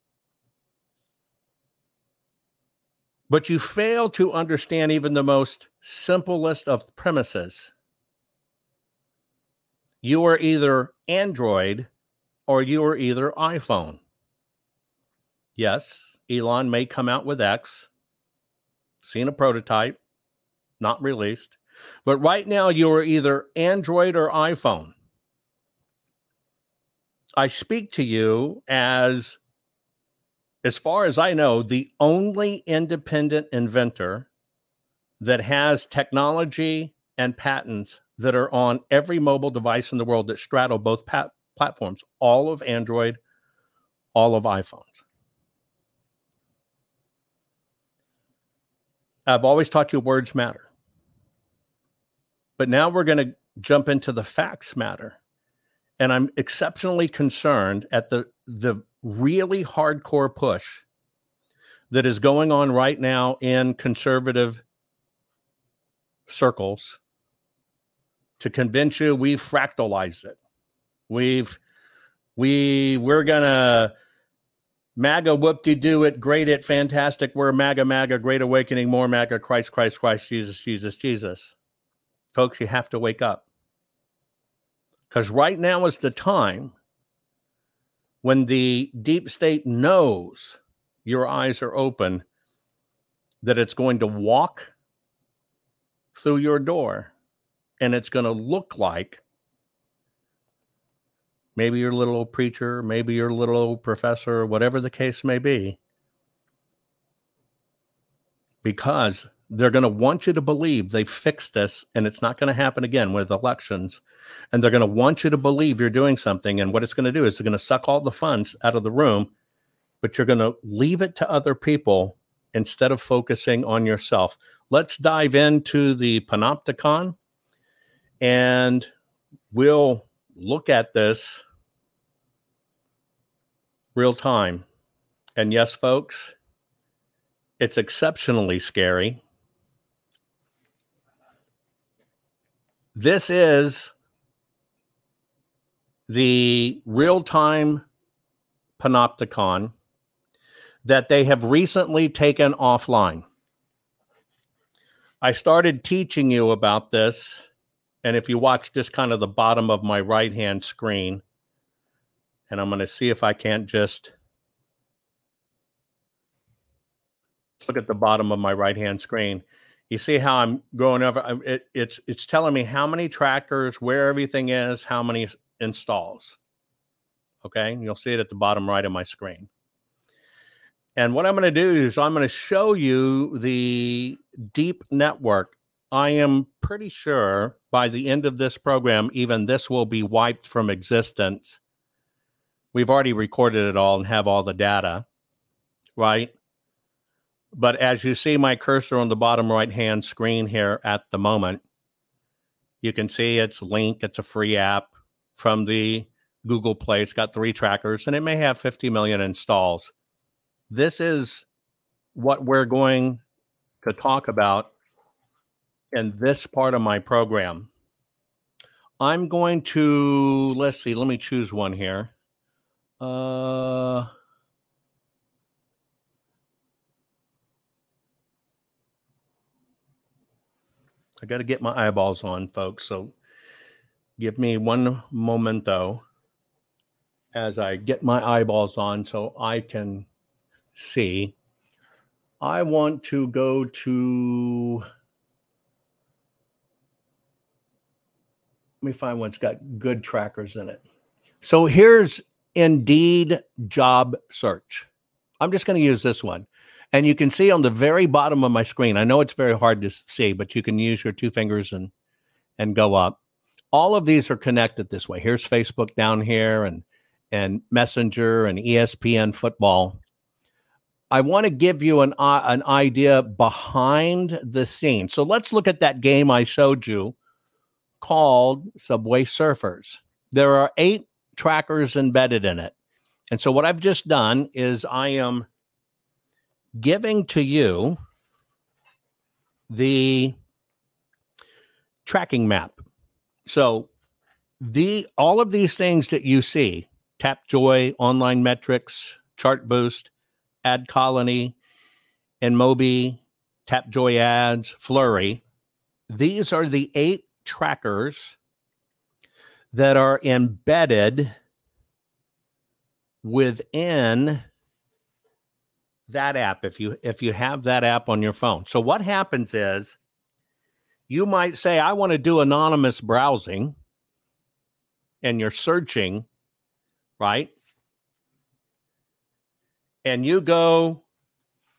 But you fail to understand even the most simplest of premises. You are either Android or you are either iPhone. Yes, Elon may come out with X, seen a prototype, not released. But right now, you are either Android or iPhone. I speak to you as, as far as I know, the only independent inventor that has technology and patents that are on every mobile device in the world that straddle both pat- platforms, all of Android, all of iPhones. I've always taught you words matter. But now we're going to jump into the facts matter. And I'm exceptionally concerned at the, the really hardcore push that is going on right now in conservative circles to convince you we've fractalized it. We've, we, we're going to MAGA whoop-de-doo it, great it, fantastic, we're MAGA, MAGA, Great Awakening, more MAGA, Christ, Christ, Christ, Jesus, Jesus, Jesus. Folks, you have to wake up, because right now is the time when the deep state knows, your eyes are open, that it's going to walk through your door and it's going to look like maybe your little old preacher, maybe your little old professor, whatever the case may be, because they're going to want you to believe they've fixed this and it's not going to happen again with elections. And they're going to want you to believe you're doing something. And what it's going to do is they're going to suck all the funds out of the room, but you're going to leave it to other people instead of focusing on yourself. Let's dive into the Panopticon and we'll look at this real time. And yes, folks, it's exceptionally scary. This is the real-time Panopticon that they have recently taken offline. I started teaching you about this, and if you watch just kind of the bottom of my right-hand screen, and I'm going to see if I can't just Look at the bottom of my right-hand screen. You see how I'm going over? It, it's it's telling me how many tractors, where everything is, how many installs. Okay, and you'll see it at the bottom right of my screen. And what I'm going to do is I'm going to show you the deep network. I am pretty sure by the end of this program, even this will be wiped from existence. We've already recorded it all and have all the data, right? But as you see my cursor on the bottom right-hand screen here at the moment, you can see it's Link. It's a free app from the Google Play. It's got three trackers, and it may have fifty million installs. This is what we're going to talk about in this part of my program. I'm going to, let's see, let me choose one here. Uh... I got to get my eyeballs on, folks, so give me one momento as I get my eyeballs on so I can see. I want to go to, let me find one's got good trackers in it. So here's Indeed job search. I'm just going to use this one. And you can see on the very bottom of my screen, I know it's very hard to see, but you can use your two fingers and and go up. All of these are connected this way. Here's Facebook down here and, and Messenger and E S P N football. I want to give you an, uh, an idea behind the scenes. So let's look at that game I showed you called Subway Surfers. There are eight trackers embedded in it. And so what I've just done is I am giving to you the tracking map. So the all of these things that you see, Tapjoy, Online Metrics, Chart Boost, Ad Colony, Inmobi, Tapjoy Ads, Flurry, these are the eight trackers that are embedded within that app, if you if you have that app on your phone. So what happens is you might say, I want to do anonymous browsing, and you're searching, right? And you go,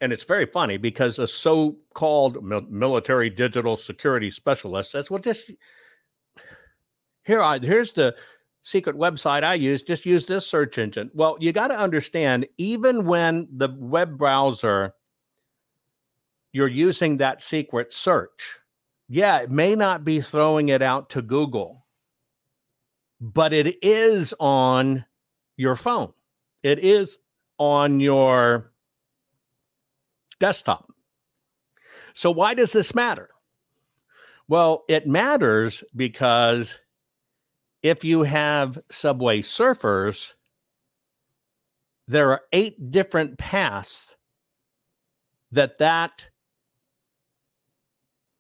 and it's very funny because a so-called military digital security specialist says, well, just here, I, here's the secret website I use, just use this search engine. Well, you got to understand, even when the web browser, you're using that secret search, yeah, it may not be throwing it out to Google, but it is on your phone. It is on your desktop. So why does this matter? Well, it matters because if you have Subway Surfers, there are eight different paths that that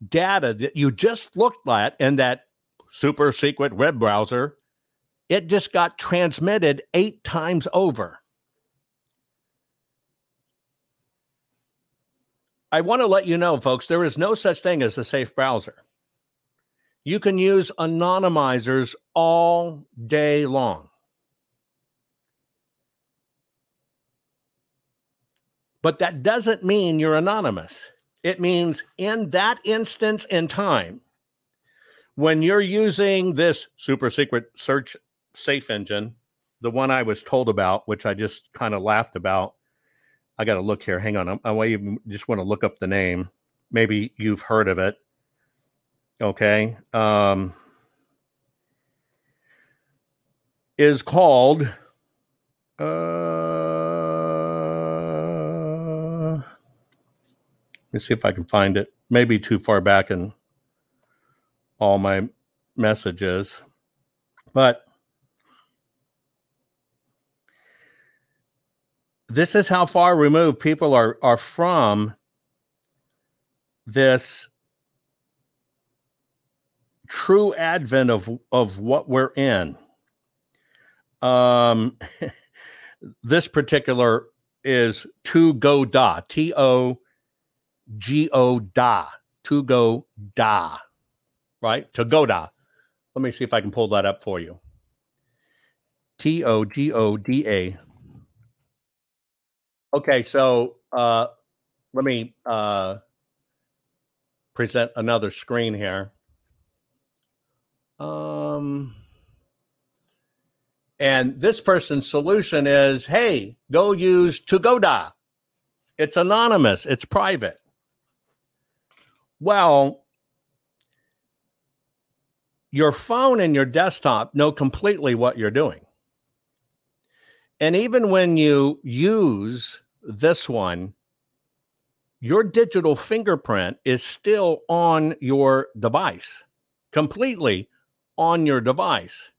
data that you just looked at in that super secret web browser, it just got transmitted eight times over. I want to let you know, folks, there is no such thing as a safe browser. You can use anonymizers all day long. But that doesn't mean you're anonymous. It means in that instance in time, when you're using this super secret search safe engine, the one I was told about, which I just kind of laughed about. I got to look here. Hang on. I, I just want to look up the name. Maybe you've heard of it. Okay, um, is called, uh, let's see if I can find it. Maybe too far back in all my messages, but this is how far removed people are, are from this true advent of, of what we're in. Um, this particular is to go dot, T O G O D A, Tugoda, right? Tugoda. Let me see if I can pull that up for you. T O G O D A. Okay, so uh, let me uh, present another screen here. Um, and this person's solution is, hey, go use Tugoda. It's anonymous. It's private. Well, your phone and your desktop know completely what you're doing. And even when you use this one, your digital fingerprint is still on your device, completely on your device.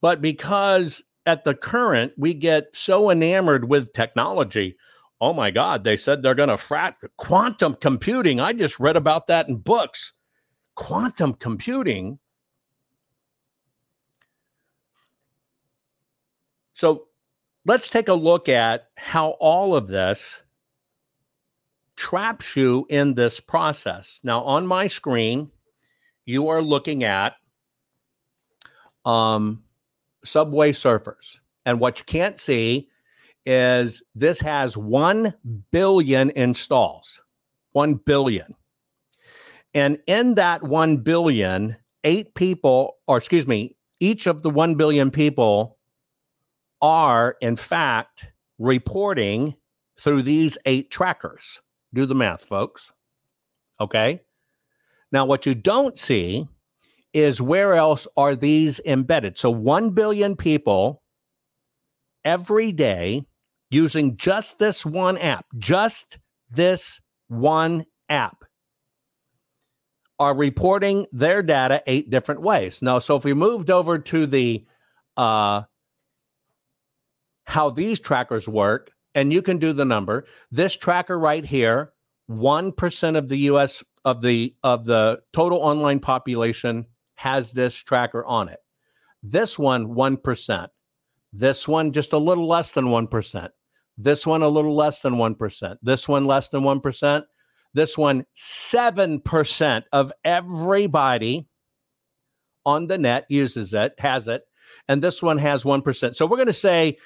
But because at the current, we get so enamored with technology, oh my God, they said they're going to frat quantum computing. I just read about that in books. Quantum computing. So let's take a look at how all of this traps you in this process. Now, on my screen, you are looking at um, Subway Surfers. And what you can't see is this has one billion installs. one billion. And in that one billion, eight people, or excuse me, each of the one billion people are, in fact, reporting through these eight trackers. Do the math, folks. Okay? Now, what you don't see is where else are these embedded. So one billion people every day using just this one app, just this one app, are reporting their data eight different ways. Now, so if we moved over to the uh, how these trackers work, and you can do the number, this tracker right here, one percent of the U S of the of the total online population has this tracker on it. This one, one percent. This one, just a little less than one percent. This one, a little less than one percent. This one, less than one percent. This one, seven percent of everybody on the net uses it, has it. And this one has one percent. So we're going to say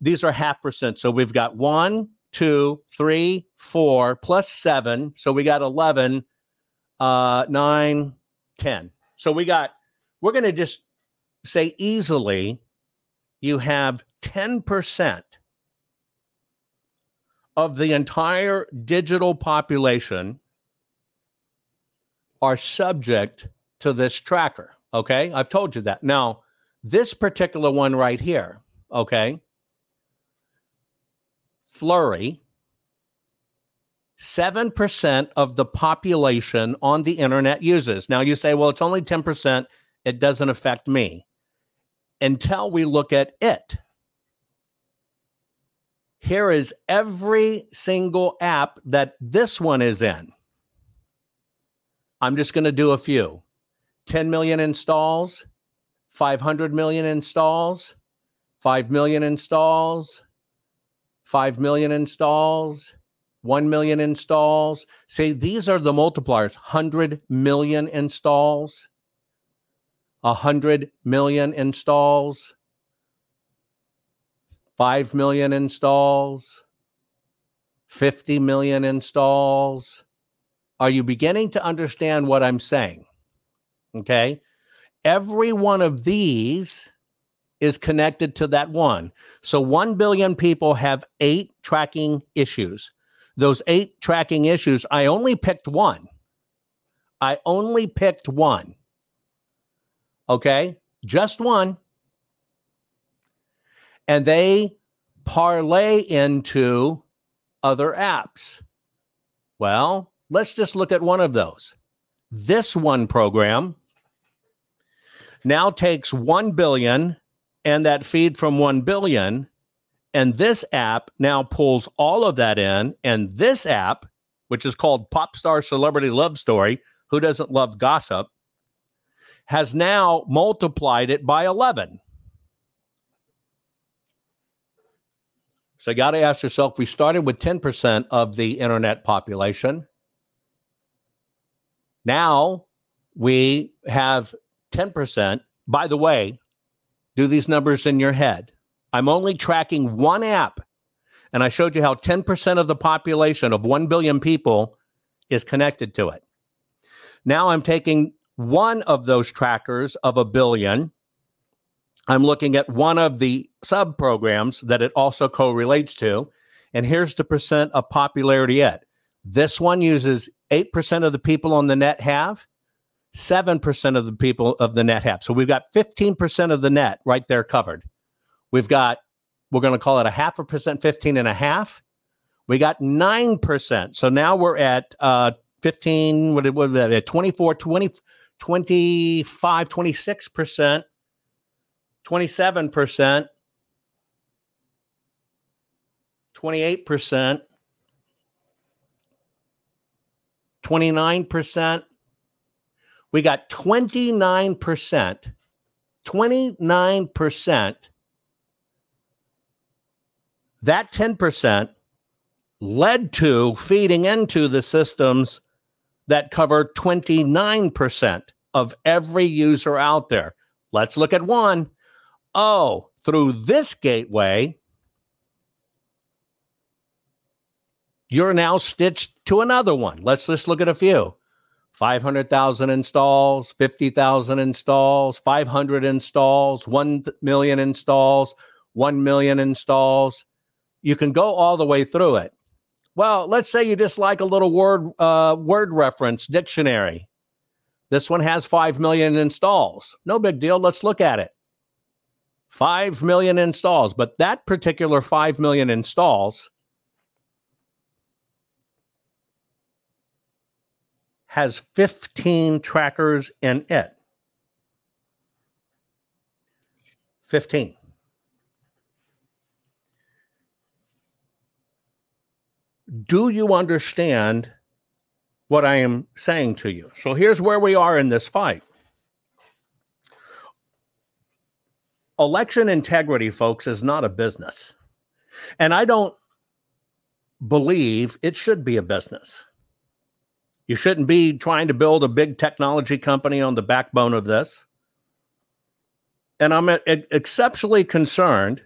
these are half percent. So we've got one, two, three, four, plus seven. So we got eleven, uh, nine, ten. So we got, we're going to just say easily, you have ten percent of the entire digital population are subject to this tracker, okay? I've told you that. Now, this particular one right here, okay, Flurry, seven percent of the population on the internet uses. Now, you say, well, it's only ten percent. It doesn't affect me. Until we look at it. Here is every single app that this one is in. I'm just going to do a few. ten million installs, five hundred million installs, five million installs, five million installs, one million installs. See, these are the multipliers. one hundred million installs. one hundred million installs, five million installs, fifty million installs. Are you beginning to understand what I'm saying? Okay. Every one of these is connected to that one. So one billion people have eight tracking issues. Those eight tracking issues, I only picked one. I only picked one. Okay, just one. And they parlay into other apps. Well, let's just look at one of those. This one program now takes one billion and that feed from one billion. And this app now pulls all of that in. And this app, which is called Popstar Celebrity Love Story, who doesn't love gossip, has now multiplied it by eleven. So you got to ask yourself, we started with ten percent of the internet population. Now we have ten percent. By the way, do these numbers in your head. I'm only tracking one app. And I showed you how ten percent of the population of one billion people is connected to it. Now I'm taking one of those trackers of a billion. I'm looking at one of the sub-programs that it also correlates to. And here's the percent of popularity at. This one uses eight percent of the people on the net have, seven percent of the people of the net have. So we've got fifteen percent of the net right there covered. We've got, we're going to call it a half a percent, fifteen and a half. We got nine percent. So now we're at uh, fifteen, what was that? twenty-four, twenty, twenty-five, twenty-six percent, twenty-seven percent, twenty-eight percent, twenty-nine percent. We got twenty-nine percent, twenty-nine percent. That ten percent led to feeding into the systems that cover twenty-nine percent of every user out there. Let's look at one. Oh, through this gateway, you're now stitched to another one. Let's just look at a few. five hundred thousand installs, fifty thousand installs, five hundred installs, one million installs, one million installs. You can go all the way through it. Well, let's say you just like a little word uh, word reference dictionary. This one has five million installs. No big deal. Let's look at it. five million installs. But that particular five million installs has fifteen trackers in it. fifteen. Do you understand what I am saying to you? So here's where we are in this fight. Election integrity, folks, is not a business. And I don't believe it should be a business. You shouldn't be trying to build a big technology company on the backbone of this. And I'm exceptionally concerned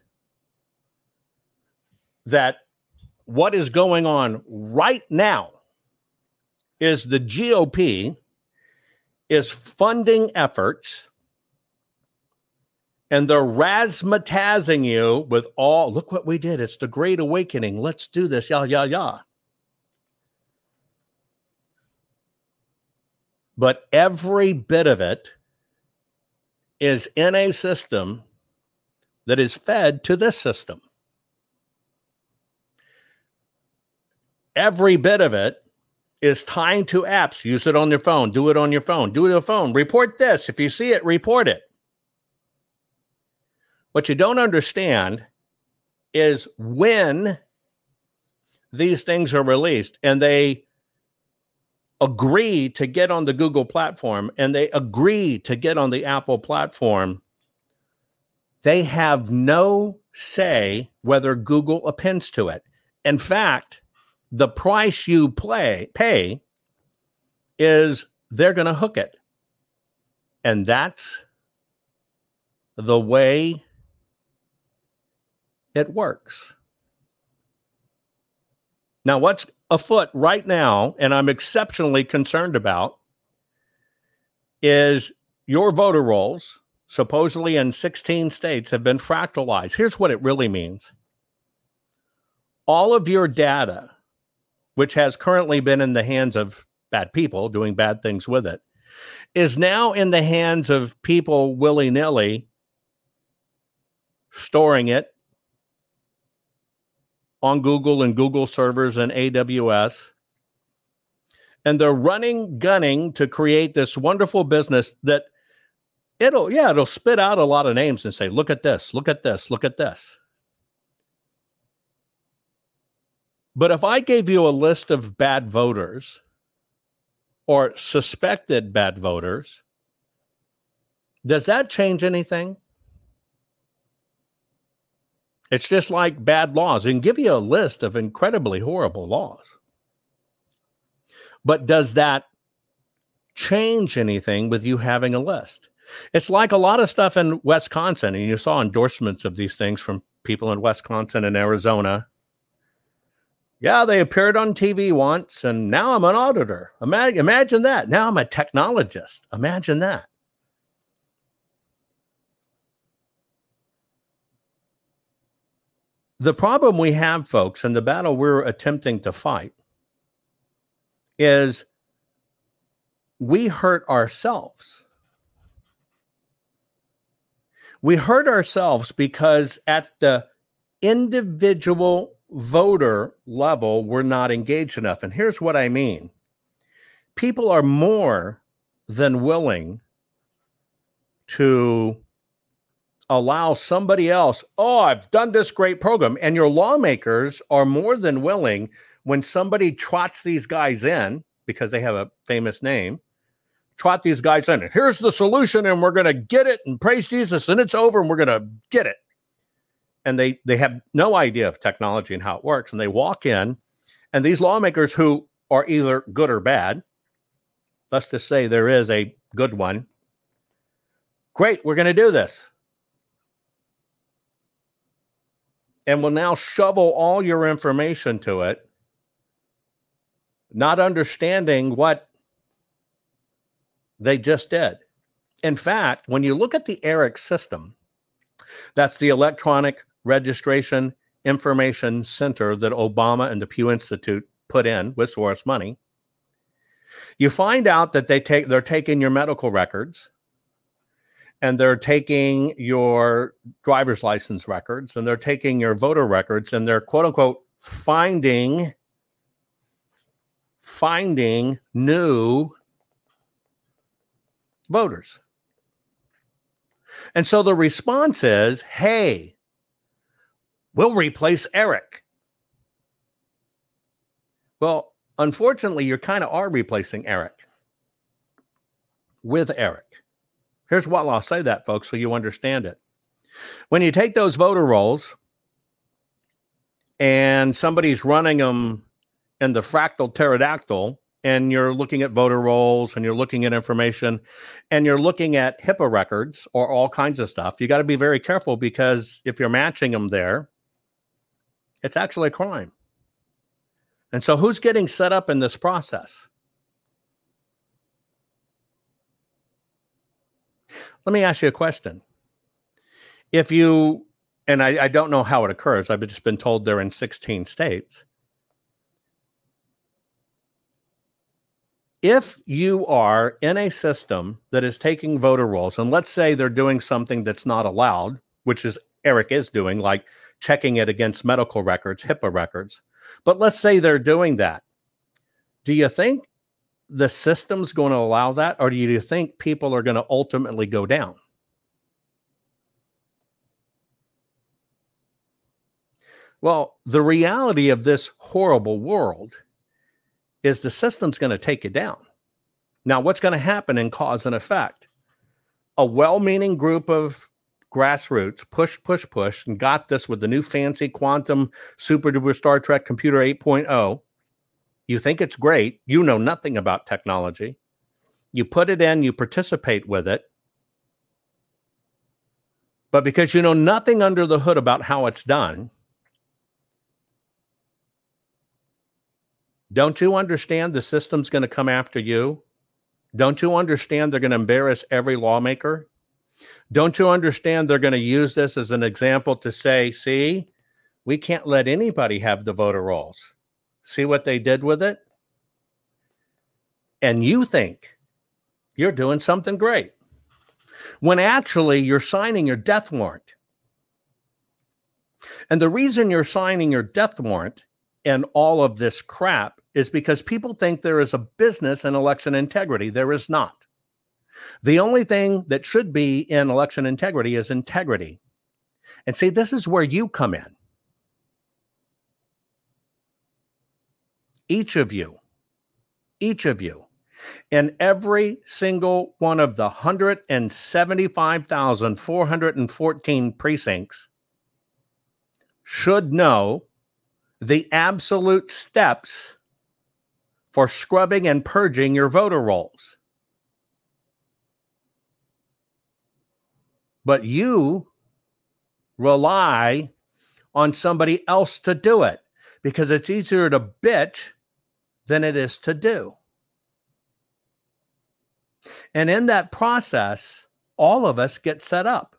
that what is going on right now is the G O P is funding efforts and they're razzmatazing you with all, look what we did. It's the Great Awakening. Let's do this. Yah, yah, yah. But every bit of it is in a system that is fed to this system. Every bit of it is tied to apps. Use it on your phone. Do it on your phone. Do it on your phone. Report this. If you see it, report it. What you don't understand is when these things are released and they agree to get on the Google platform and they agree to get on the Apple platform, they have no say whether Google appends to it. In fact, the price you play, pay is they're going to hook it. And that's the way it works. Now, what's afoot right now, and I'm exceptionally concerned about, is your voter rolls, supposedly in sixteen states, have been fractalized. Here's what it really means. All of your data, which has currently been in the hands of bad people doing bad things with it, is now in the hands of people willy-nilly storing it on Google and Google servers and A W S. And they're running, gunning to create this wonderful business that it'll, yeah, it'll spit out a lot of names and say, look at this, look at this, look at this. But if I gave you a list of bad voters or suspected bad voters, does that change anything? It's just like bad laws. It can give you a list of incredibly horrible laws. But does that change anything with you having a list. It's like a lot of stuff in Wisconsin, and you saw endorsements of these things from people in Wisconsin and Arizona. Yeah, they appeared on T V once, and now I'm an auditor. Imagine, imagine that. Now I'm a technologist. Imagine that. The problem we have, folks, and the battle we're attempting to fight is we hurt ourselves. We hurt ourselves because at the individual voter level, we're not engaged enough. And here's what I mean. People are more than willing to allow somebody else, oh, I've done this great program. And your lawmakers are more than willing when somebody trots these guys in, because they have a famous name, trot these guys in. And here's the solution, and we're going to get it, and praise Jesus, and it's over, and we're going to get it. And they they have no idea of technology and how it works. And they walk in, and these lawmakers who are either good or bad, let's just say there is a good one, great, we're going to do this. And will now shovel all your information to it, not understanding what they just did. In fact, when you look at the ERIC system, that's the Electronic Registration Information Center that Obama and the Pew Institute put in with Soros money, you find out that they take, they're taking your medical records, and they're taking your driver's license records, and they're taking your voter records, and they're, quote unquote, finding, finding new voters. And so the response is, hey, we'll replace Eric. Well, unfortunately, you kind of are replacing Eric with Eric. Here's why I'll say that, folks, so you understand it. When you take those voter rolls and somebody's running them in the fractal pterodactyl, and you're looking at voter rolls, and you're looking at information, and you're looking at HIPAA records or all kinds of stuff, you got to be very careful, because if you're matching them there, it's actually a crime. And so who's getting set up in this process? Let me ask you a question. If you, and I, I don't know how it occurs, I've just been told they're in sixteen states. If you are in a system that is taking voter rolls, and let's say they're doing something that's not allowed, which is Eric is doing, like checking it against medical records, HIPAA records, but let's say they're doing that. Do you think the system's going to allow that, or do you think people are going to ultimately go down? Well, the reality of this horrible world is the system's going to take you down. Now, what's going to happen in cause and effect? A well-meaning group of grassroots push, push, push, and got this with the new fancy quantum super-duper Star Trek computer eight point oh. You think it's great. You know nothing about technology. You put it in, you participate with it. But because you know nothing under the hood about how it's done, don't you understand the system's going to come after you? Don't you understand they're going to embarrass every lawmaker? Don't you understand they're going to use this as an example to say, see, we can't let anybody have the voter rolls. See what they did with it? And you think you're doing something great, when actually you're signing your death warrant. And the reason you're signing your death warrant and all of this crap is because people think there is a business in election integrity. There is not. The only thing that should be in election integrity is integrity. And see, this is where you come in. Each of you, each of you, in every single one of the one hundred seventy-five thousand four hundred fourteen precincts should know the absolute steps for scrubbing and purging your voter rolls. but you rely on somebody else to do it because it's easier to bitch than it is to do. And in that process, all of us get set up.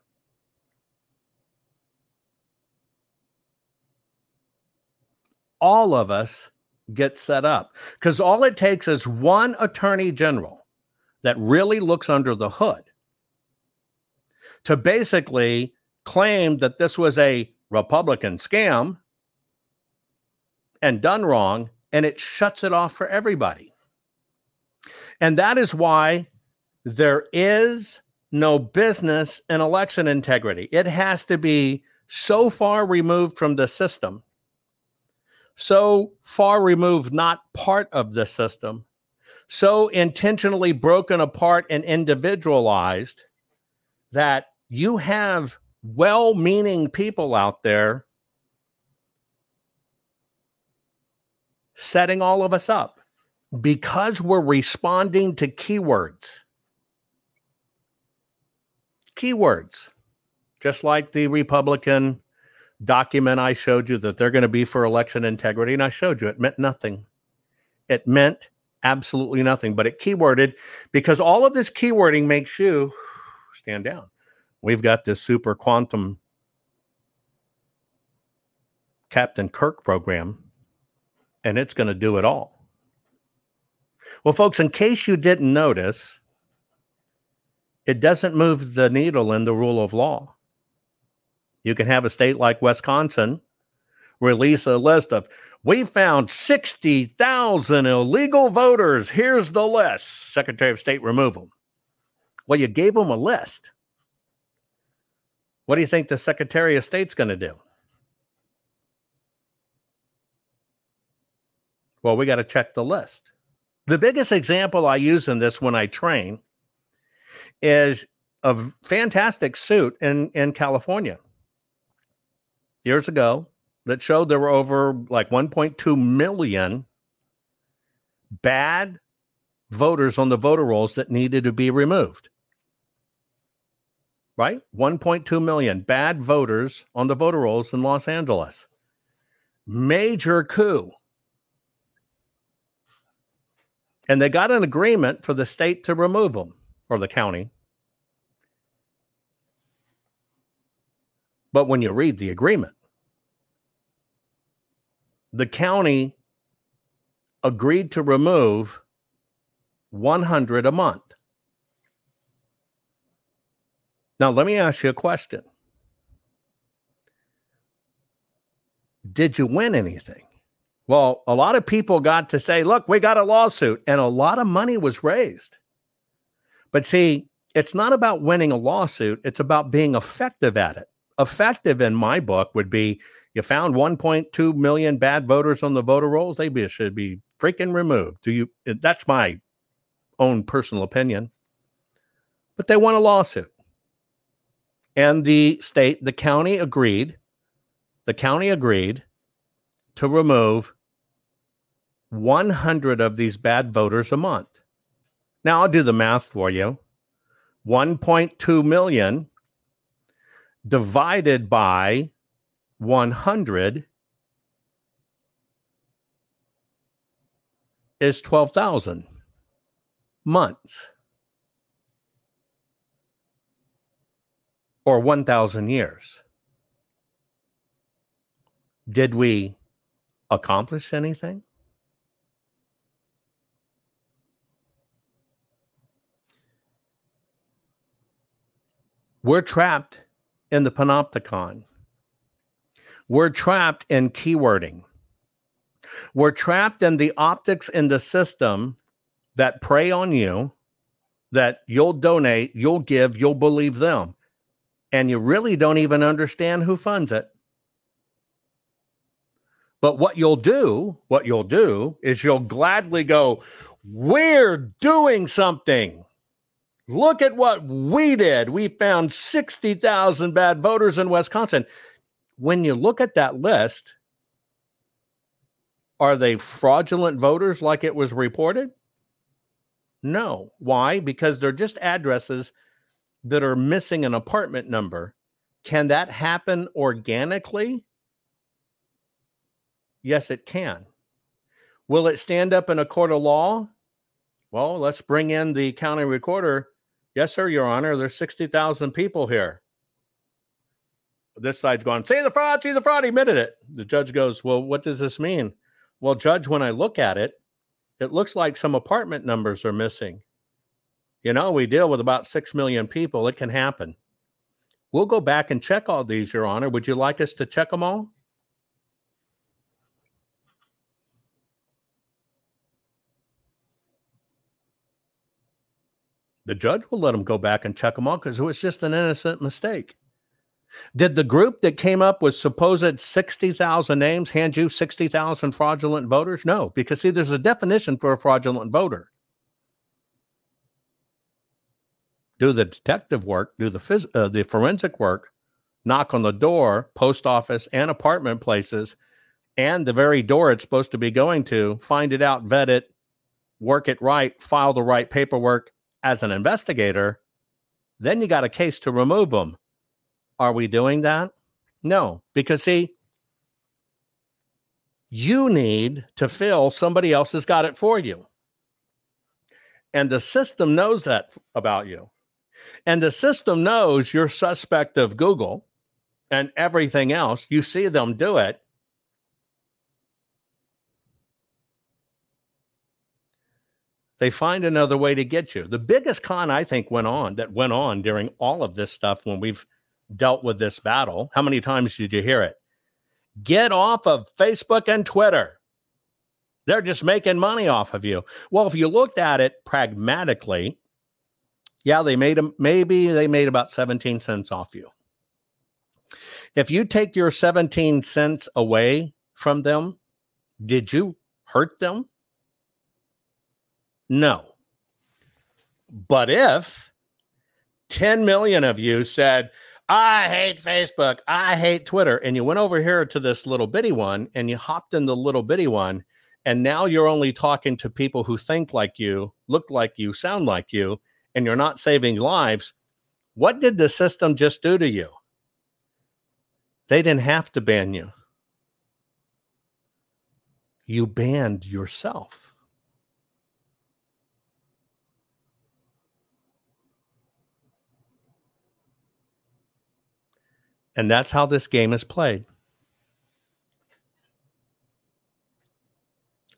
All of us get set up because all it takes is one attorney general that really looks under the hood to basically claim that this was a Republican scam and done wrong, and it shuts it off for everybody. And that is why there is no business in election integrity. It has to be so far removed from the system, so far removed, not part of the system, so intentionally broken apart and individualized that you have well-meaning people out there setting all of us up because we're responding to keywords. Keywords, just like the Republican document I showed you that they're going to be for election integrity, and I showed you it meant nothing. It meant absolutely nothing, but it keyworded because all of this keywording makes you stand down. We've got this super quantum Captain Kirk program, and it's going to do it all. Well, folks, in case you didn't notice, it doesn't move the needle in the rule of law. You can have a state like Wisconsin release a list of, we found sixty thousand illegal voters. Here's the list. Secretary of State, remove them. Well, you gave them a list. What do you think the Secretary of State's going to do? Well, we got to check the list. The biggest example I use in this when I train is a fantastic suit in, in California years ago that showed there were over like one point two million bad voters on the voter rolls that needed to be removed. Right? one point two million bad voters on the voter rolls in Los Angeles. Major coup. And they got an agreement for the state to remove them, or the county. But when you read the agreement, the county agreed to remove one hundred a month. Now, let me ask you a question. Did you win anything? Well, a lot of people got to say, look, we got a lawsuit, and a lot of money was raised. But see, it's not about winning a lawsuit. It's about being effective at it. Effective in my book would be you found one point two million bad voters on the voter rolls. They be, should be freaking removed. Do you? That's my own personal opinion. But they won a lawsuit. And the state, the county agreed, the county agreed to remove one hundred of these bad voters a month. Now, I'll do the math for you. one point two million divided by one hundred is twelve thousand months. Or one thousand years. Did we accomplish anything? We're trapped in the Panopticon. We're trapped in keywording. We're trapped in the optics in the system that prey on you, that you'll donate, you'll give, you'll believe them. And you really don't even understand who funds it. But what you'll do, what you'll do is you'll gladly go, we're doing something. Look at what we did. We found sixty thousand bad voters in Wisconsin. When you look at that list, are they fraudulent voters like it was reported? No. Why? Because they're just addresses that are missing an apartment number, can that happen organically? Yes, it can. Will it stand up in a court of law? Well, let's bring in the county recorder. Yes, sir, Your Honor. There's sixty thousand people here. This side's going, see the fraud, see the fraud. He admitted it. The judge goes, well, what does this mean? Well, judge, when I look at it, it looks like some apartment numbers are missing. You know, we deal with about six million people. It can happen. We'll go back and check all these, Your Honor. Would you like us to check them all? The judge will let them go back and check them all because it was just an innocent mistake. Did the group that came up with supposed sixty thousand names hand you sixty thousand fraudulent voters? No, because see, there's a definition for a fraudulent voter. Do the detective work, do the phys- uh, the forensic work, knock on the door, post office, and apartment places, and the very door it's supposed to be going to, find it out, vet it, work it right, file the right paperwork as an investigator, then you got a case to remove them. Are we doing that? No, because see, you need to fill, somebody else has got it for you. And the system knows that about you. And the system knows you're suspect of Google and everything else. You see them do it. They find another way to get you. The biggest con I think went on, that went on during all of this stuff when we've dealt with this battle. How many times did you hear it? Get off of Facebook and Twitter. They're just making money off of you. Well, if you looked at it pragmatically, yeah, they made them, maybe they made about seventeen cents off you. If you take your seventeen cents away from them, did you hurt them? No. But if ten million of you said, I hate Facebook, I hate Twitter, and you went over here to this little bitty one and you hopped in the little bitty one, and now you're only talking to people who think like you, look like you, sound like you, and you're not saving lives. What did the system just do to you? They didn't have to ban you. You banned yourself. And that's how this game is played.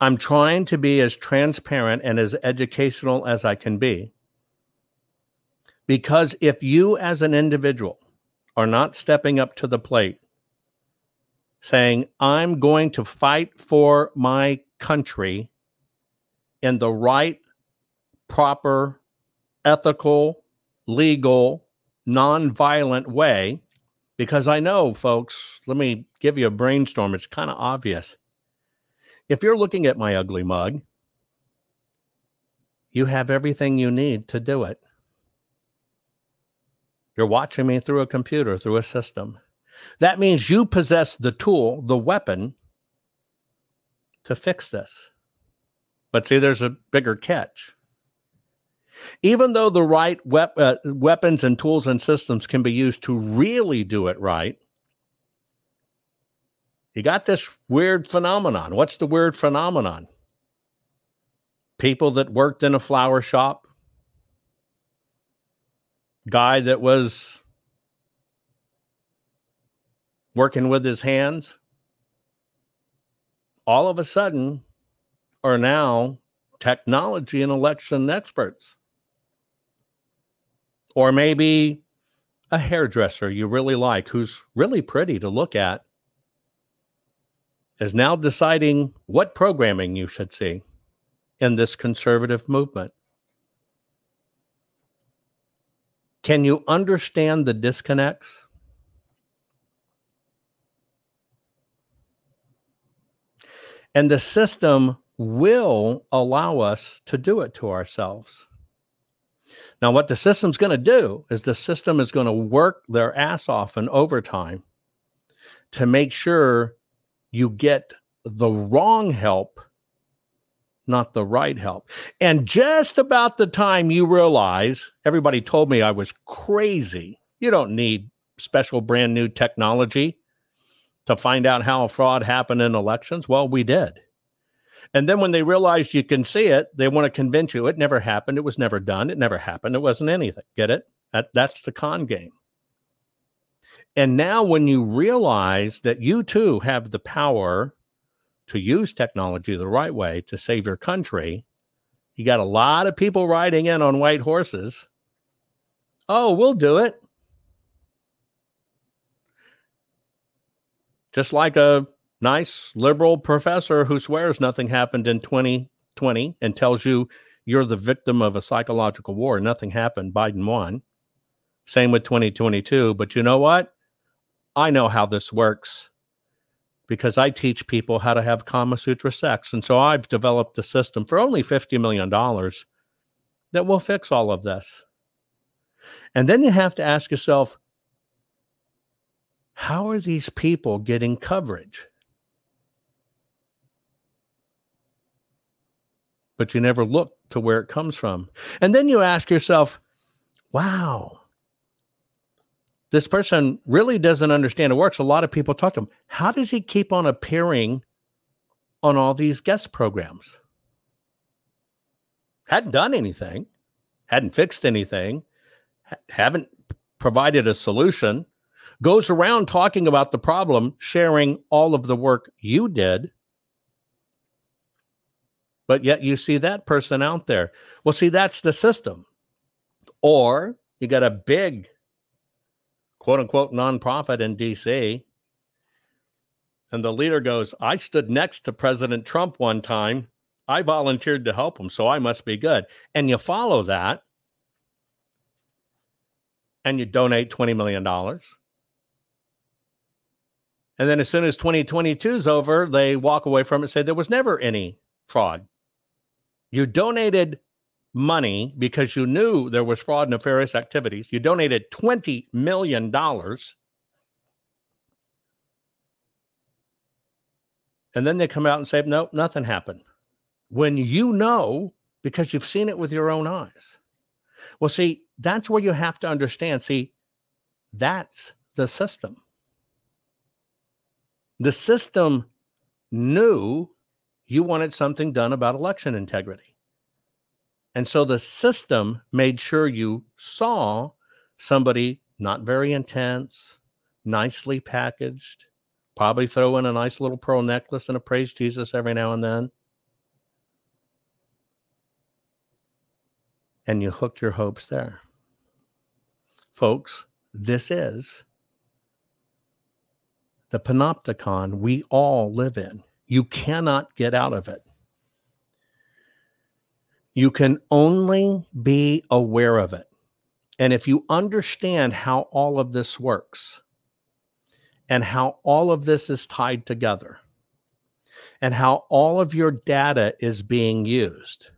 I'm trying to be as transparent and as educational as I can be. Because if you as an individual are not stepping up to the plate, saying, I'm going to fight for my country in the right, proper, ethical, legal, nonviolent way, because I know, folks, let me give you a brainstorm. It's kind of obvious. If you're looking at my ugly mug, you have everything you need to do it. You're watching me through a computer, through a system. That means you possess the tool, the weapon, to fix this. But see, there's a bigger catch. Even though the right wep- uh, weapons and tools and systems can be used to really do it right, you got this weird phenomenon. What's the weird phenomenon? People that worked in a flower shop. Guy that was working with his hands. All of a sudden are now technology and election experts. Or maybe a hairdresser you really like, who's really pretty to look at, is now deciding what programming you should see in this conservative movement. Can you understand the disconnects? And the system will allow us to do it to ourselves. Now, what the system's going to do is the system is going to work their ass off in overtime to make sure you get the wrong help, not the right help. And just about the time you realize, everybody told me I was crazy. You don't need special brand new technology to find out how fraud happened in elections. Well, we did. And then when they realized you can see it, they want to convince you it never happened. It was never done. It never happened. It wasn't anything. Get it? That, that's the con game. And now when you realize that you too have the power to use technology the right way to save your country, you got a lot of people riding in on white horses. Oh, we'll do it. Just like a nice liberal professor who swears nothing happened in twenty twenty and tells you you're the victim of a psychological war. Nothing happened. Biden won. Same with twenty twenty-two. But you know what? I know how this works because I teach people how to have Kama Sutra sex. And so I've developed a system for only fifty million dollars that will fix all of this. And then you have to ask yourself, how are these people getting coverage? But you never look to where it comes from. And then you ask yourself, wow, this person really doesn't understand it works. A lot of people talk to him. How does he keep on appearing on all these guest programs? Hadn't done anything, hadn't fixed anything, ha- haven't provided a solution. Goes around talking about the problem, sharing all of the work you did. But yet you see that person out there. Well, see, that's the system. Or you got a big, quote unquote, nonprofit in D C. And the leader goes, I stood next to President Trump one time. I volunteered to help him, so I must be good. And you follow that. And you donate twenty million dollars. And then as soon as twenty twenty-two is over, they walk away from it and say there was never any fraud. You donated money because you knew there was fraud and nefarious activities. You donated twenty million dollars. And then they come out and say, no, nothing happened. When you know, because you've seen it with your own eyes. Well, see, that's where you have to understand. See, that's the system. The system knew you wanted something done about election integrity. And so the system made sure you saw somebody not very intense, nicely packaged, probably throw in a nice little pearl necklace and a praise Jesus every now and then. And you hooked your hopes there. Folks, this is the panopticon we all live in. You cannot get out of it. You can only be aware of it. And if you understand how all of this works and how all of this is tied together and how all of your data is being used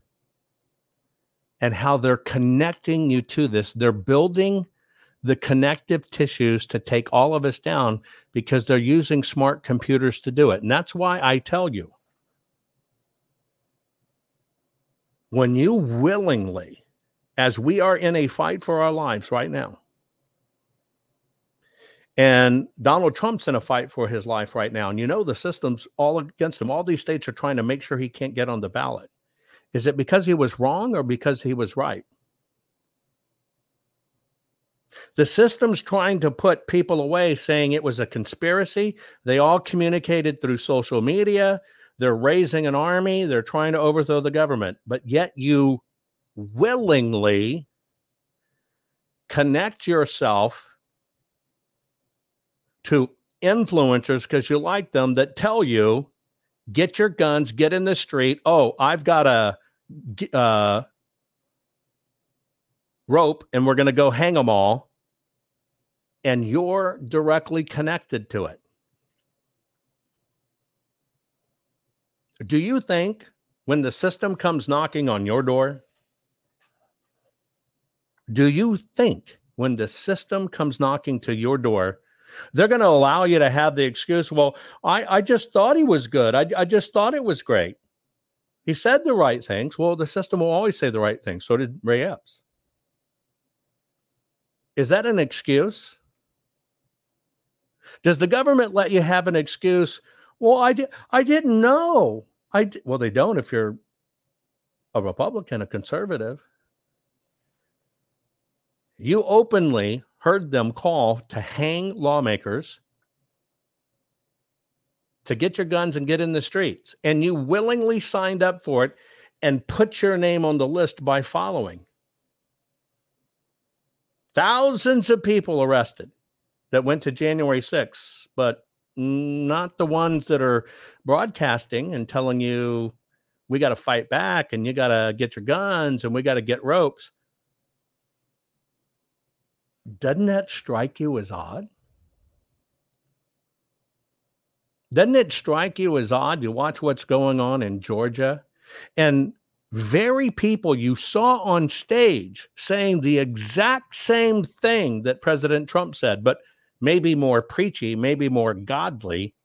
and how they're connecting you to this, they're building the connective tissues to take all of us down because they're using smart computers to do it. And that's why I tell you, when you willingly, as we are in a fight for our lives right now, and Donald Trump's in a fight for his life right now, and you know the system's all against him. All these states are trying to make sure he can't get on the ballot. Is it because he was wrong or because he was right? The system's trying to put people away saying it was a conspiracy. They all communicated through social media. They're raising an army. They're trying to overthrow the government. But yet you willingly connect yourself to influencers because you like them that tell you, get your guns, get in the street. Oh, I've got a... Uh, rope, and we're going to go hang them all, and you're directly connected to it. Do you think when the system comes knocking on your door, do you think when the system comes knocking to your door, they're going to allow you to have the excuse, well, I, I just thought he was good. I, I just thought it was great. He said the right things. Well, the system will always say the right things. So did Ray Epps. Is that an excuse? Does the government let you have an excuse? Well, I, di- I didn't know. I di- well, they don't if you're a Republican, a conservative. You openly heard them call to hang lawmakers, to get your guns and get in the streets. And you willingly signed up for it and put your name on the list by following. Thousands of people arrested that went to January sixth, but not the ones that are broadcasting and telling you, we got to fight back and you got to get your guns and we got to get ropes. Doesn't that strike you as odd? Doesn't it strike you as odd? You watch what's going on in Georgia, and very people you saw on stage saying the exact same thing that President Trump said, but maybe more preachy, maybe more godly,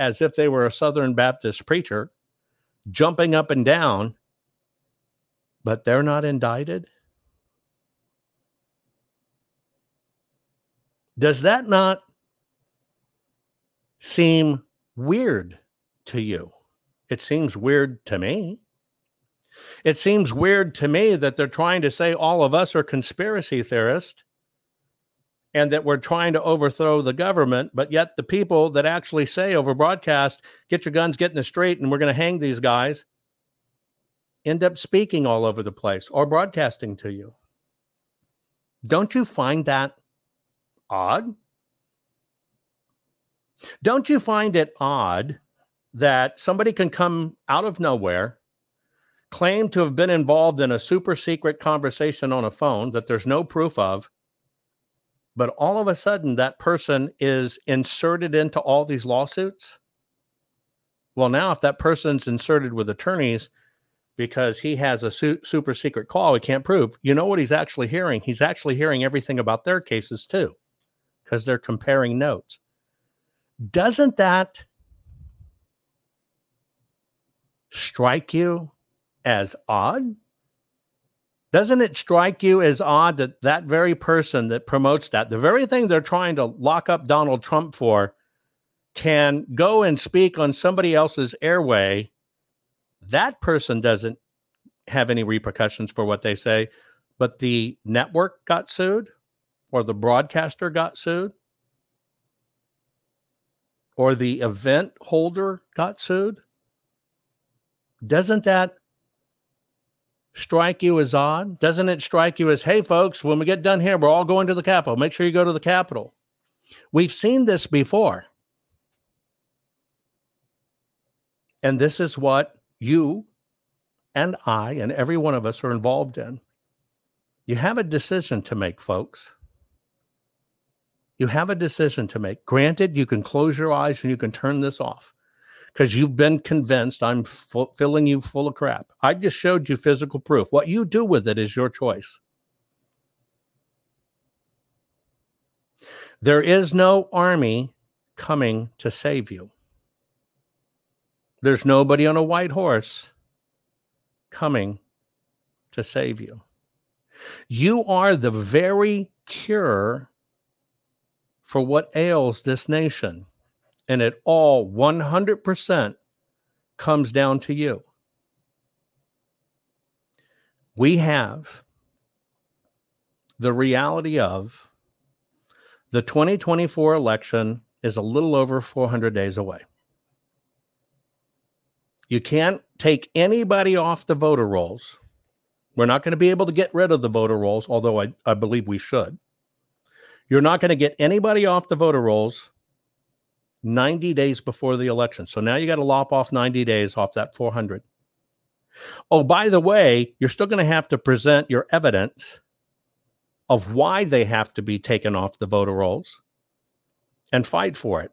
as if they were a Southern Baptist preacher, jumping up and down, but they're not indicted. Does that not seem weird to you? It seems weird to me. It seems weird to me that they're trying to say all of us are conspiracy theorists and that we're trying to overthrow the government, but yet the people that actually say over broadcast, get your guns, get in the street, and we're going to hang these guys, end up speaking all over the place or broadcasting to you. Don't you find that odd? Don't you find it odd that somebody can come out of nowhere, claim to have been involved in a super secret conversation on a phone that there's no proof of, but all of a sudden that person is inserted into all these lawsuits? Well, now if that person's inserted with attorneys because he has a su- super secret call he can't prove, you know what he's actually hearing? He's actually hearing everything about their cases too, because they're comparing notes. Doesn't that strike you as odd? Doesn't it strike you as odd that that very person that promotes that, the very thing they're trying to lock up Donald Trump for, can go and speak on somebody else's airway? That person doesn't have any repercussions for what they say, but the network got sued or the broadcaster got sued. Or the event holder got sued? Doesn't that strike you as odd? Doesn't it strike you as, hey, folks, when we get done here, we're all going to the Capitol. Make sure you go to the Capitol. We've seen this before. And this is what you and I and every one of us are involved in. You have a decision to make, folks. You have a decision to make. Granted, you can close your eyes and you can turn this off because you've been convinced I'm f- filling you full of crap. I just showed you physical proof. What you do with it is your choice. There is no army coming to save you. There's nobody on a white horse coming to save you. You are the very cure for what ails this nation, and it all one hundred percent comes down to you. We have the reality of the twenty twenty-four election is a little over four hundred days away. You can't take anybody off the voter rolls. We're not going to be able to get rid of the voter rolls, although I, I believe we should. You're not going to get anybody off the voter rolls ninety days before the election. So now you got to lop off ninety days off that four hundred. Oh, by the way, you're still going to have to present your evidence of why they have to be taken off the voter rolls and fight for it.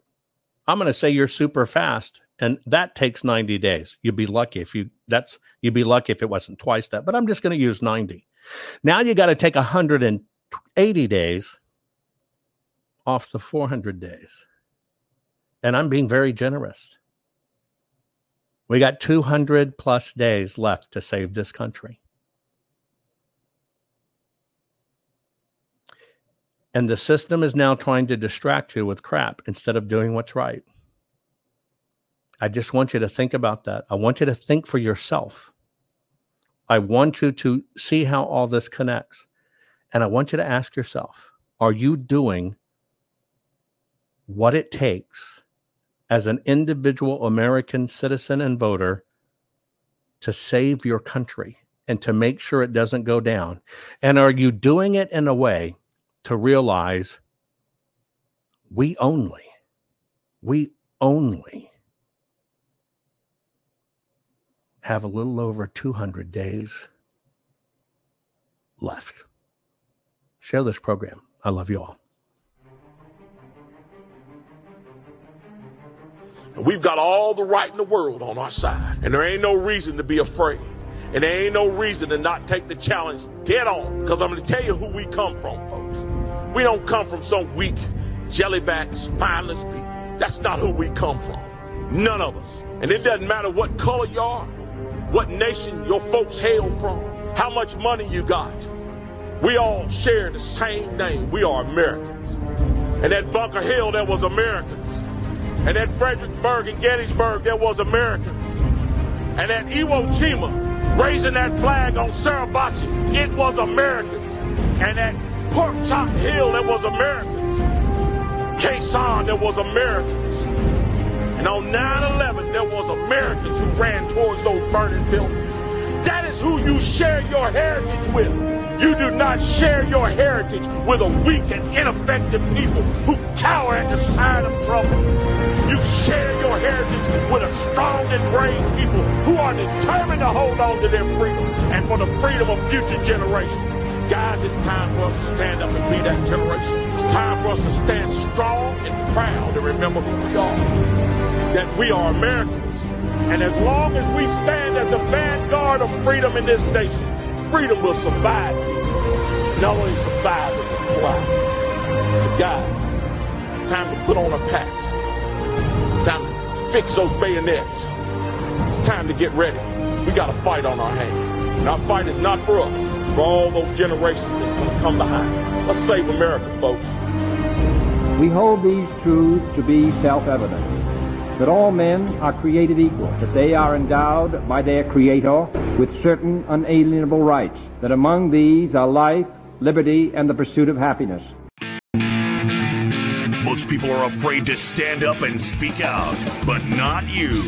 I'm going to say you're super fast, and that takes ninety days. You'd be lucky if you that's you'd be lucky if it wasn't twice that, but I'm just going to use ninety. Now you got to take one hundred eighty days off the four hundred days. And I'm being very generous. We got two hundred plus days left to save this country. And the system is now trying to distract you with crap instead of doing what's right. I just want you to think about that. I want you to think for yourself. I want you to see how all this connects. And I want you to ask yourself, are you doing what it takes as an individual American citizen and voter to save your country and to make sure it doesn't go down? And are you doing it in a way to realize we only, we only have a little over two hundred days left? Share this program. I love you all. And we've got all the right in the world on our side. And there ain't no reason to be afraid. And there ain't no reason to not take the challenge dead on. Because I'm going to tell you who we come from, folks. We don't come from some weak, jellyback, spineless people. That's not who we come from. None of us. And it doesn't matter what color you are, what nation your folks hail from, how much money you got. We all share the same name. We are Americans. And at Bunker Hill, there was Americans. And at Fredericksburg and Gettysburg, there was Americans. And at Iwo Jima, raising that flag on Suribachi, it was Americans. And at Pork Chop Hill, there was Americans. Quezon, there was Americans. And on nine eleven, there was Americans who ran towards those burning buildings. That is who you share your heritage with. You do not share your heritage with a weak and ineffective people who cower at the side of trouble. You share your heritage with a strong and brave people who are determined to hold on to their freedom and for the freedom of future generations. Guys, it's time for us to stand up and be that generation. It's time for us to stand strong and proud and remember who we are, that we are Americans. And as long as we stand as the vanguard of freedom in this nation, freedom will survive people. It always survives if we thrive. So guys, it's time to put on a pact. It's time to fix those bayonets. It's time to get ready. We got a fight on our hands. And our fight is not for us, for all those generations that's going to come behind. Let's save America, folks. We hold these truths to be self-evident, that all men are created equal, that they are endowed by their Creator with certain unalienable rights, that among these are life, liberty, and the pursuit of happiness. Most people are afraid to stand up and speak out, but not you.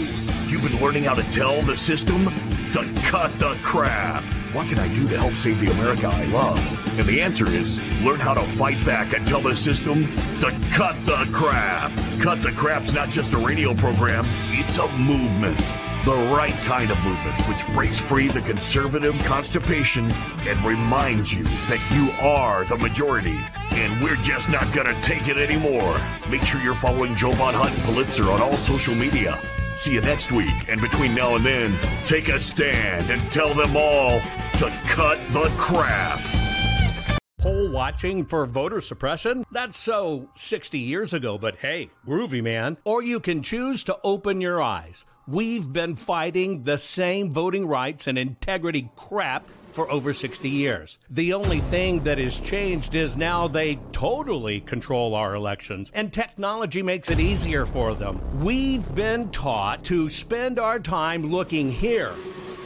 You've been learning how to tell the system to cut the crap. What can I do to help save the America I love? And the answer is learn how to fight back and tell the system to cut the crap. Cut the Crap's not just a radio program, it's a movement. The right kind of movement, which breaks free the conservative constipation and reminds you that you are the majority, and we're just not going to take it anymore. Make sure you're following Jovan Hutton Pulitzer on all social media. See you next week, and between now and then, take a stand and tell them all to cut the crap. Poll watching for voter suppression? That's so sixty years ago, but hey, groovy, man. Or you can choose to open your eyes. We've been fighting the same voting rights and integrity crap for over sixty years. The only thing that has changed is now they totally control our elections, and technology makes it easier for them. We've been taught to spend our time looking here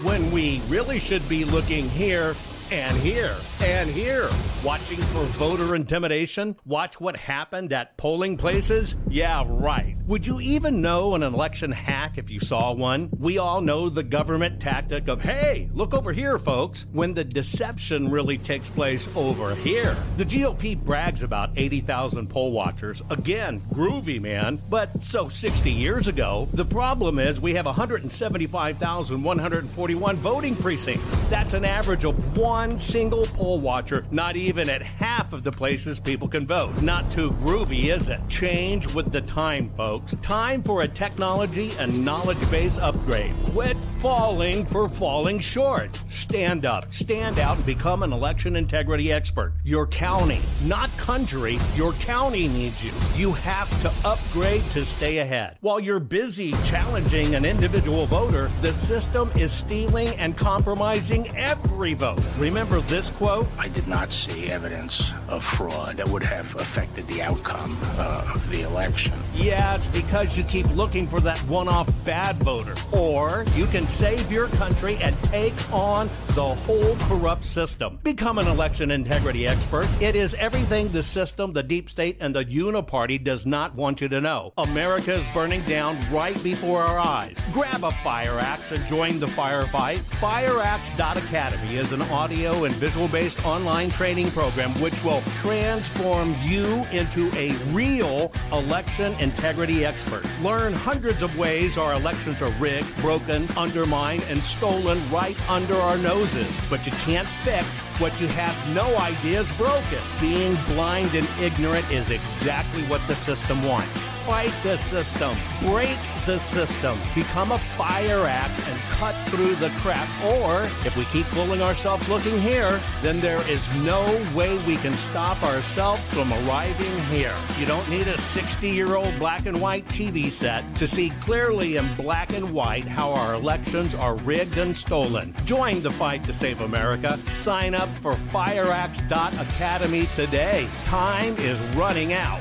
when we really should be looking here and here and here. Watching for voter intimidation? Watch what happened at polling places? Yeah, right. Would you even know an election hack if you saw one? We all know the government tactic of, hey, look over here, folks, when the deception really takes place over here. The G O P brags about eighty thousand poll watchers. Again, groovy, man. But so sixty years ago, the problem is we have one hundred seventy-five thousand one hundred forty-one voting precincts. That's an average of one one single poll watcher, not even at half of the places people can vote. Not too groovy, is it? Change with the time, folks. Time for a technology and knowledge base upgrade. Quit falling for falling short. Stand up, stand out, and become an election integrity expert. Your county, not country, your county needs you. You have to upgrade to stay ahead. While you're busy challenging an individual voter, the system is stealing and compromising every vote. Remember this quote? I did not see evidence of fraud that would have affected the outcome uh, of the election. Yeah, it's because you keep looking for that one-off bad voter. Or you can save your country and take on the whole corrupt system. Become an election integrity expert. It is everything the system, the deep state, and the uniparty does not want you to know. America is burning down right before our eyes. Grab a fire axe and join the firefight. FireAxe.Academy is an audio and visual-based online training program which will transform you into a real election integrity expert. Learn hundreds of ways our elections are rigged, broken, undermined, and stolen right under our noses. But you can't fix what you have no idea is broken. Being blind and ignorant is exactly what the system wants. Fight the system. Break the system. Become a fire axe and cut through the crap. Or, if we keep fooling ourselves looking here, then there is no way we can stop ourselves from arriving here. You don't need a sixty-year-old black and white T V set to see clearly in black and white how our elections are rigged and stolen. Join the fight to save America. Sign up for FireAxe.Academy today. Time is running out.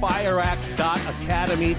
FireAxe.Academy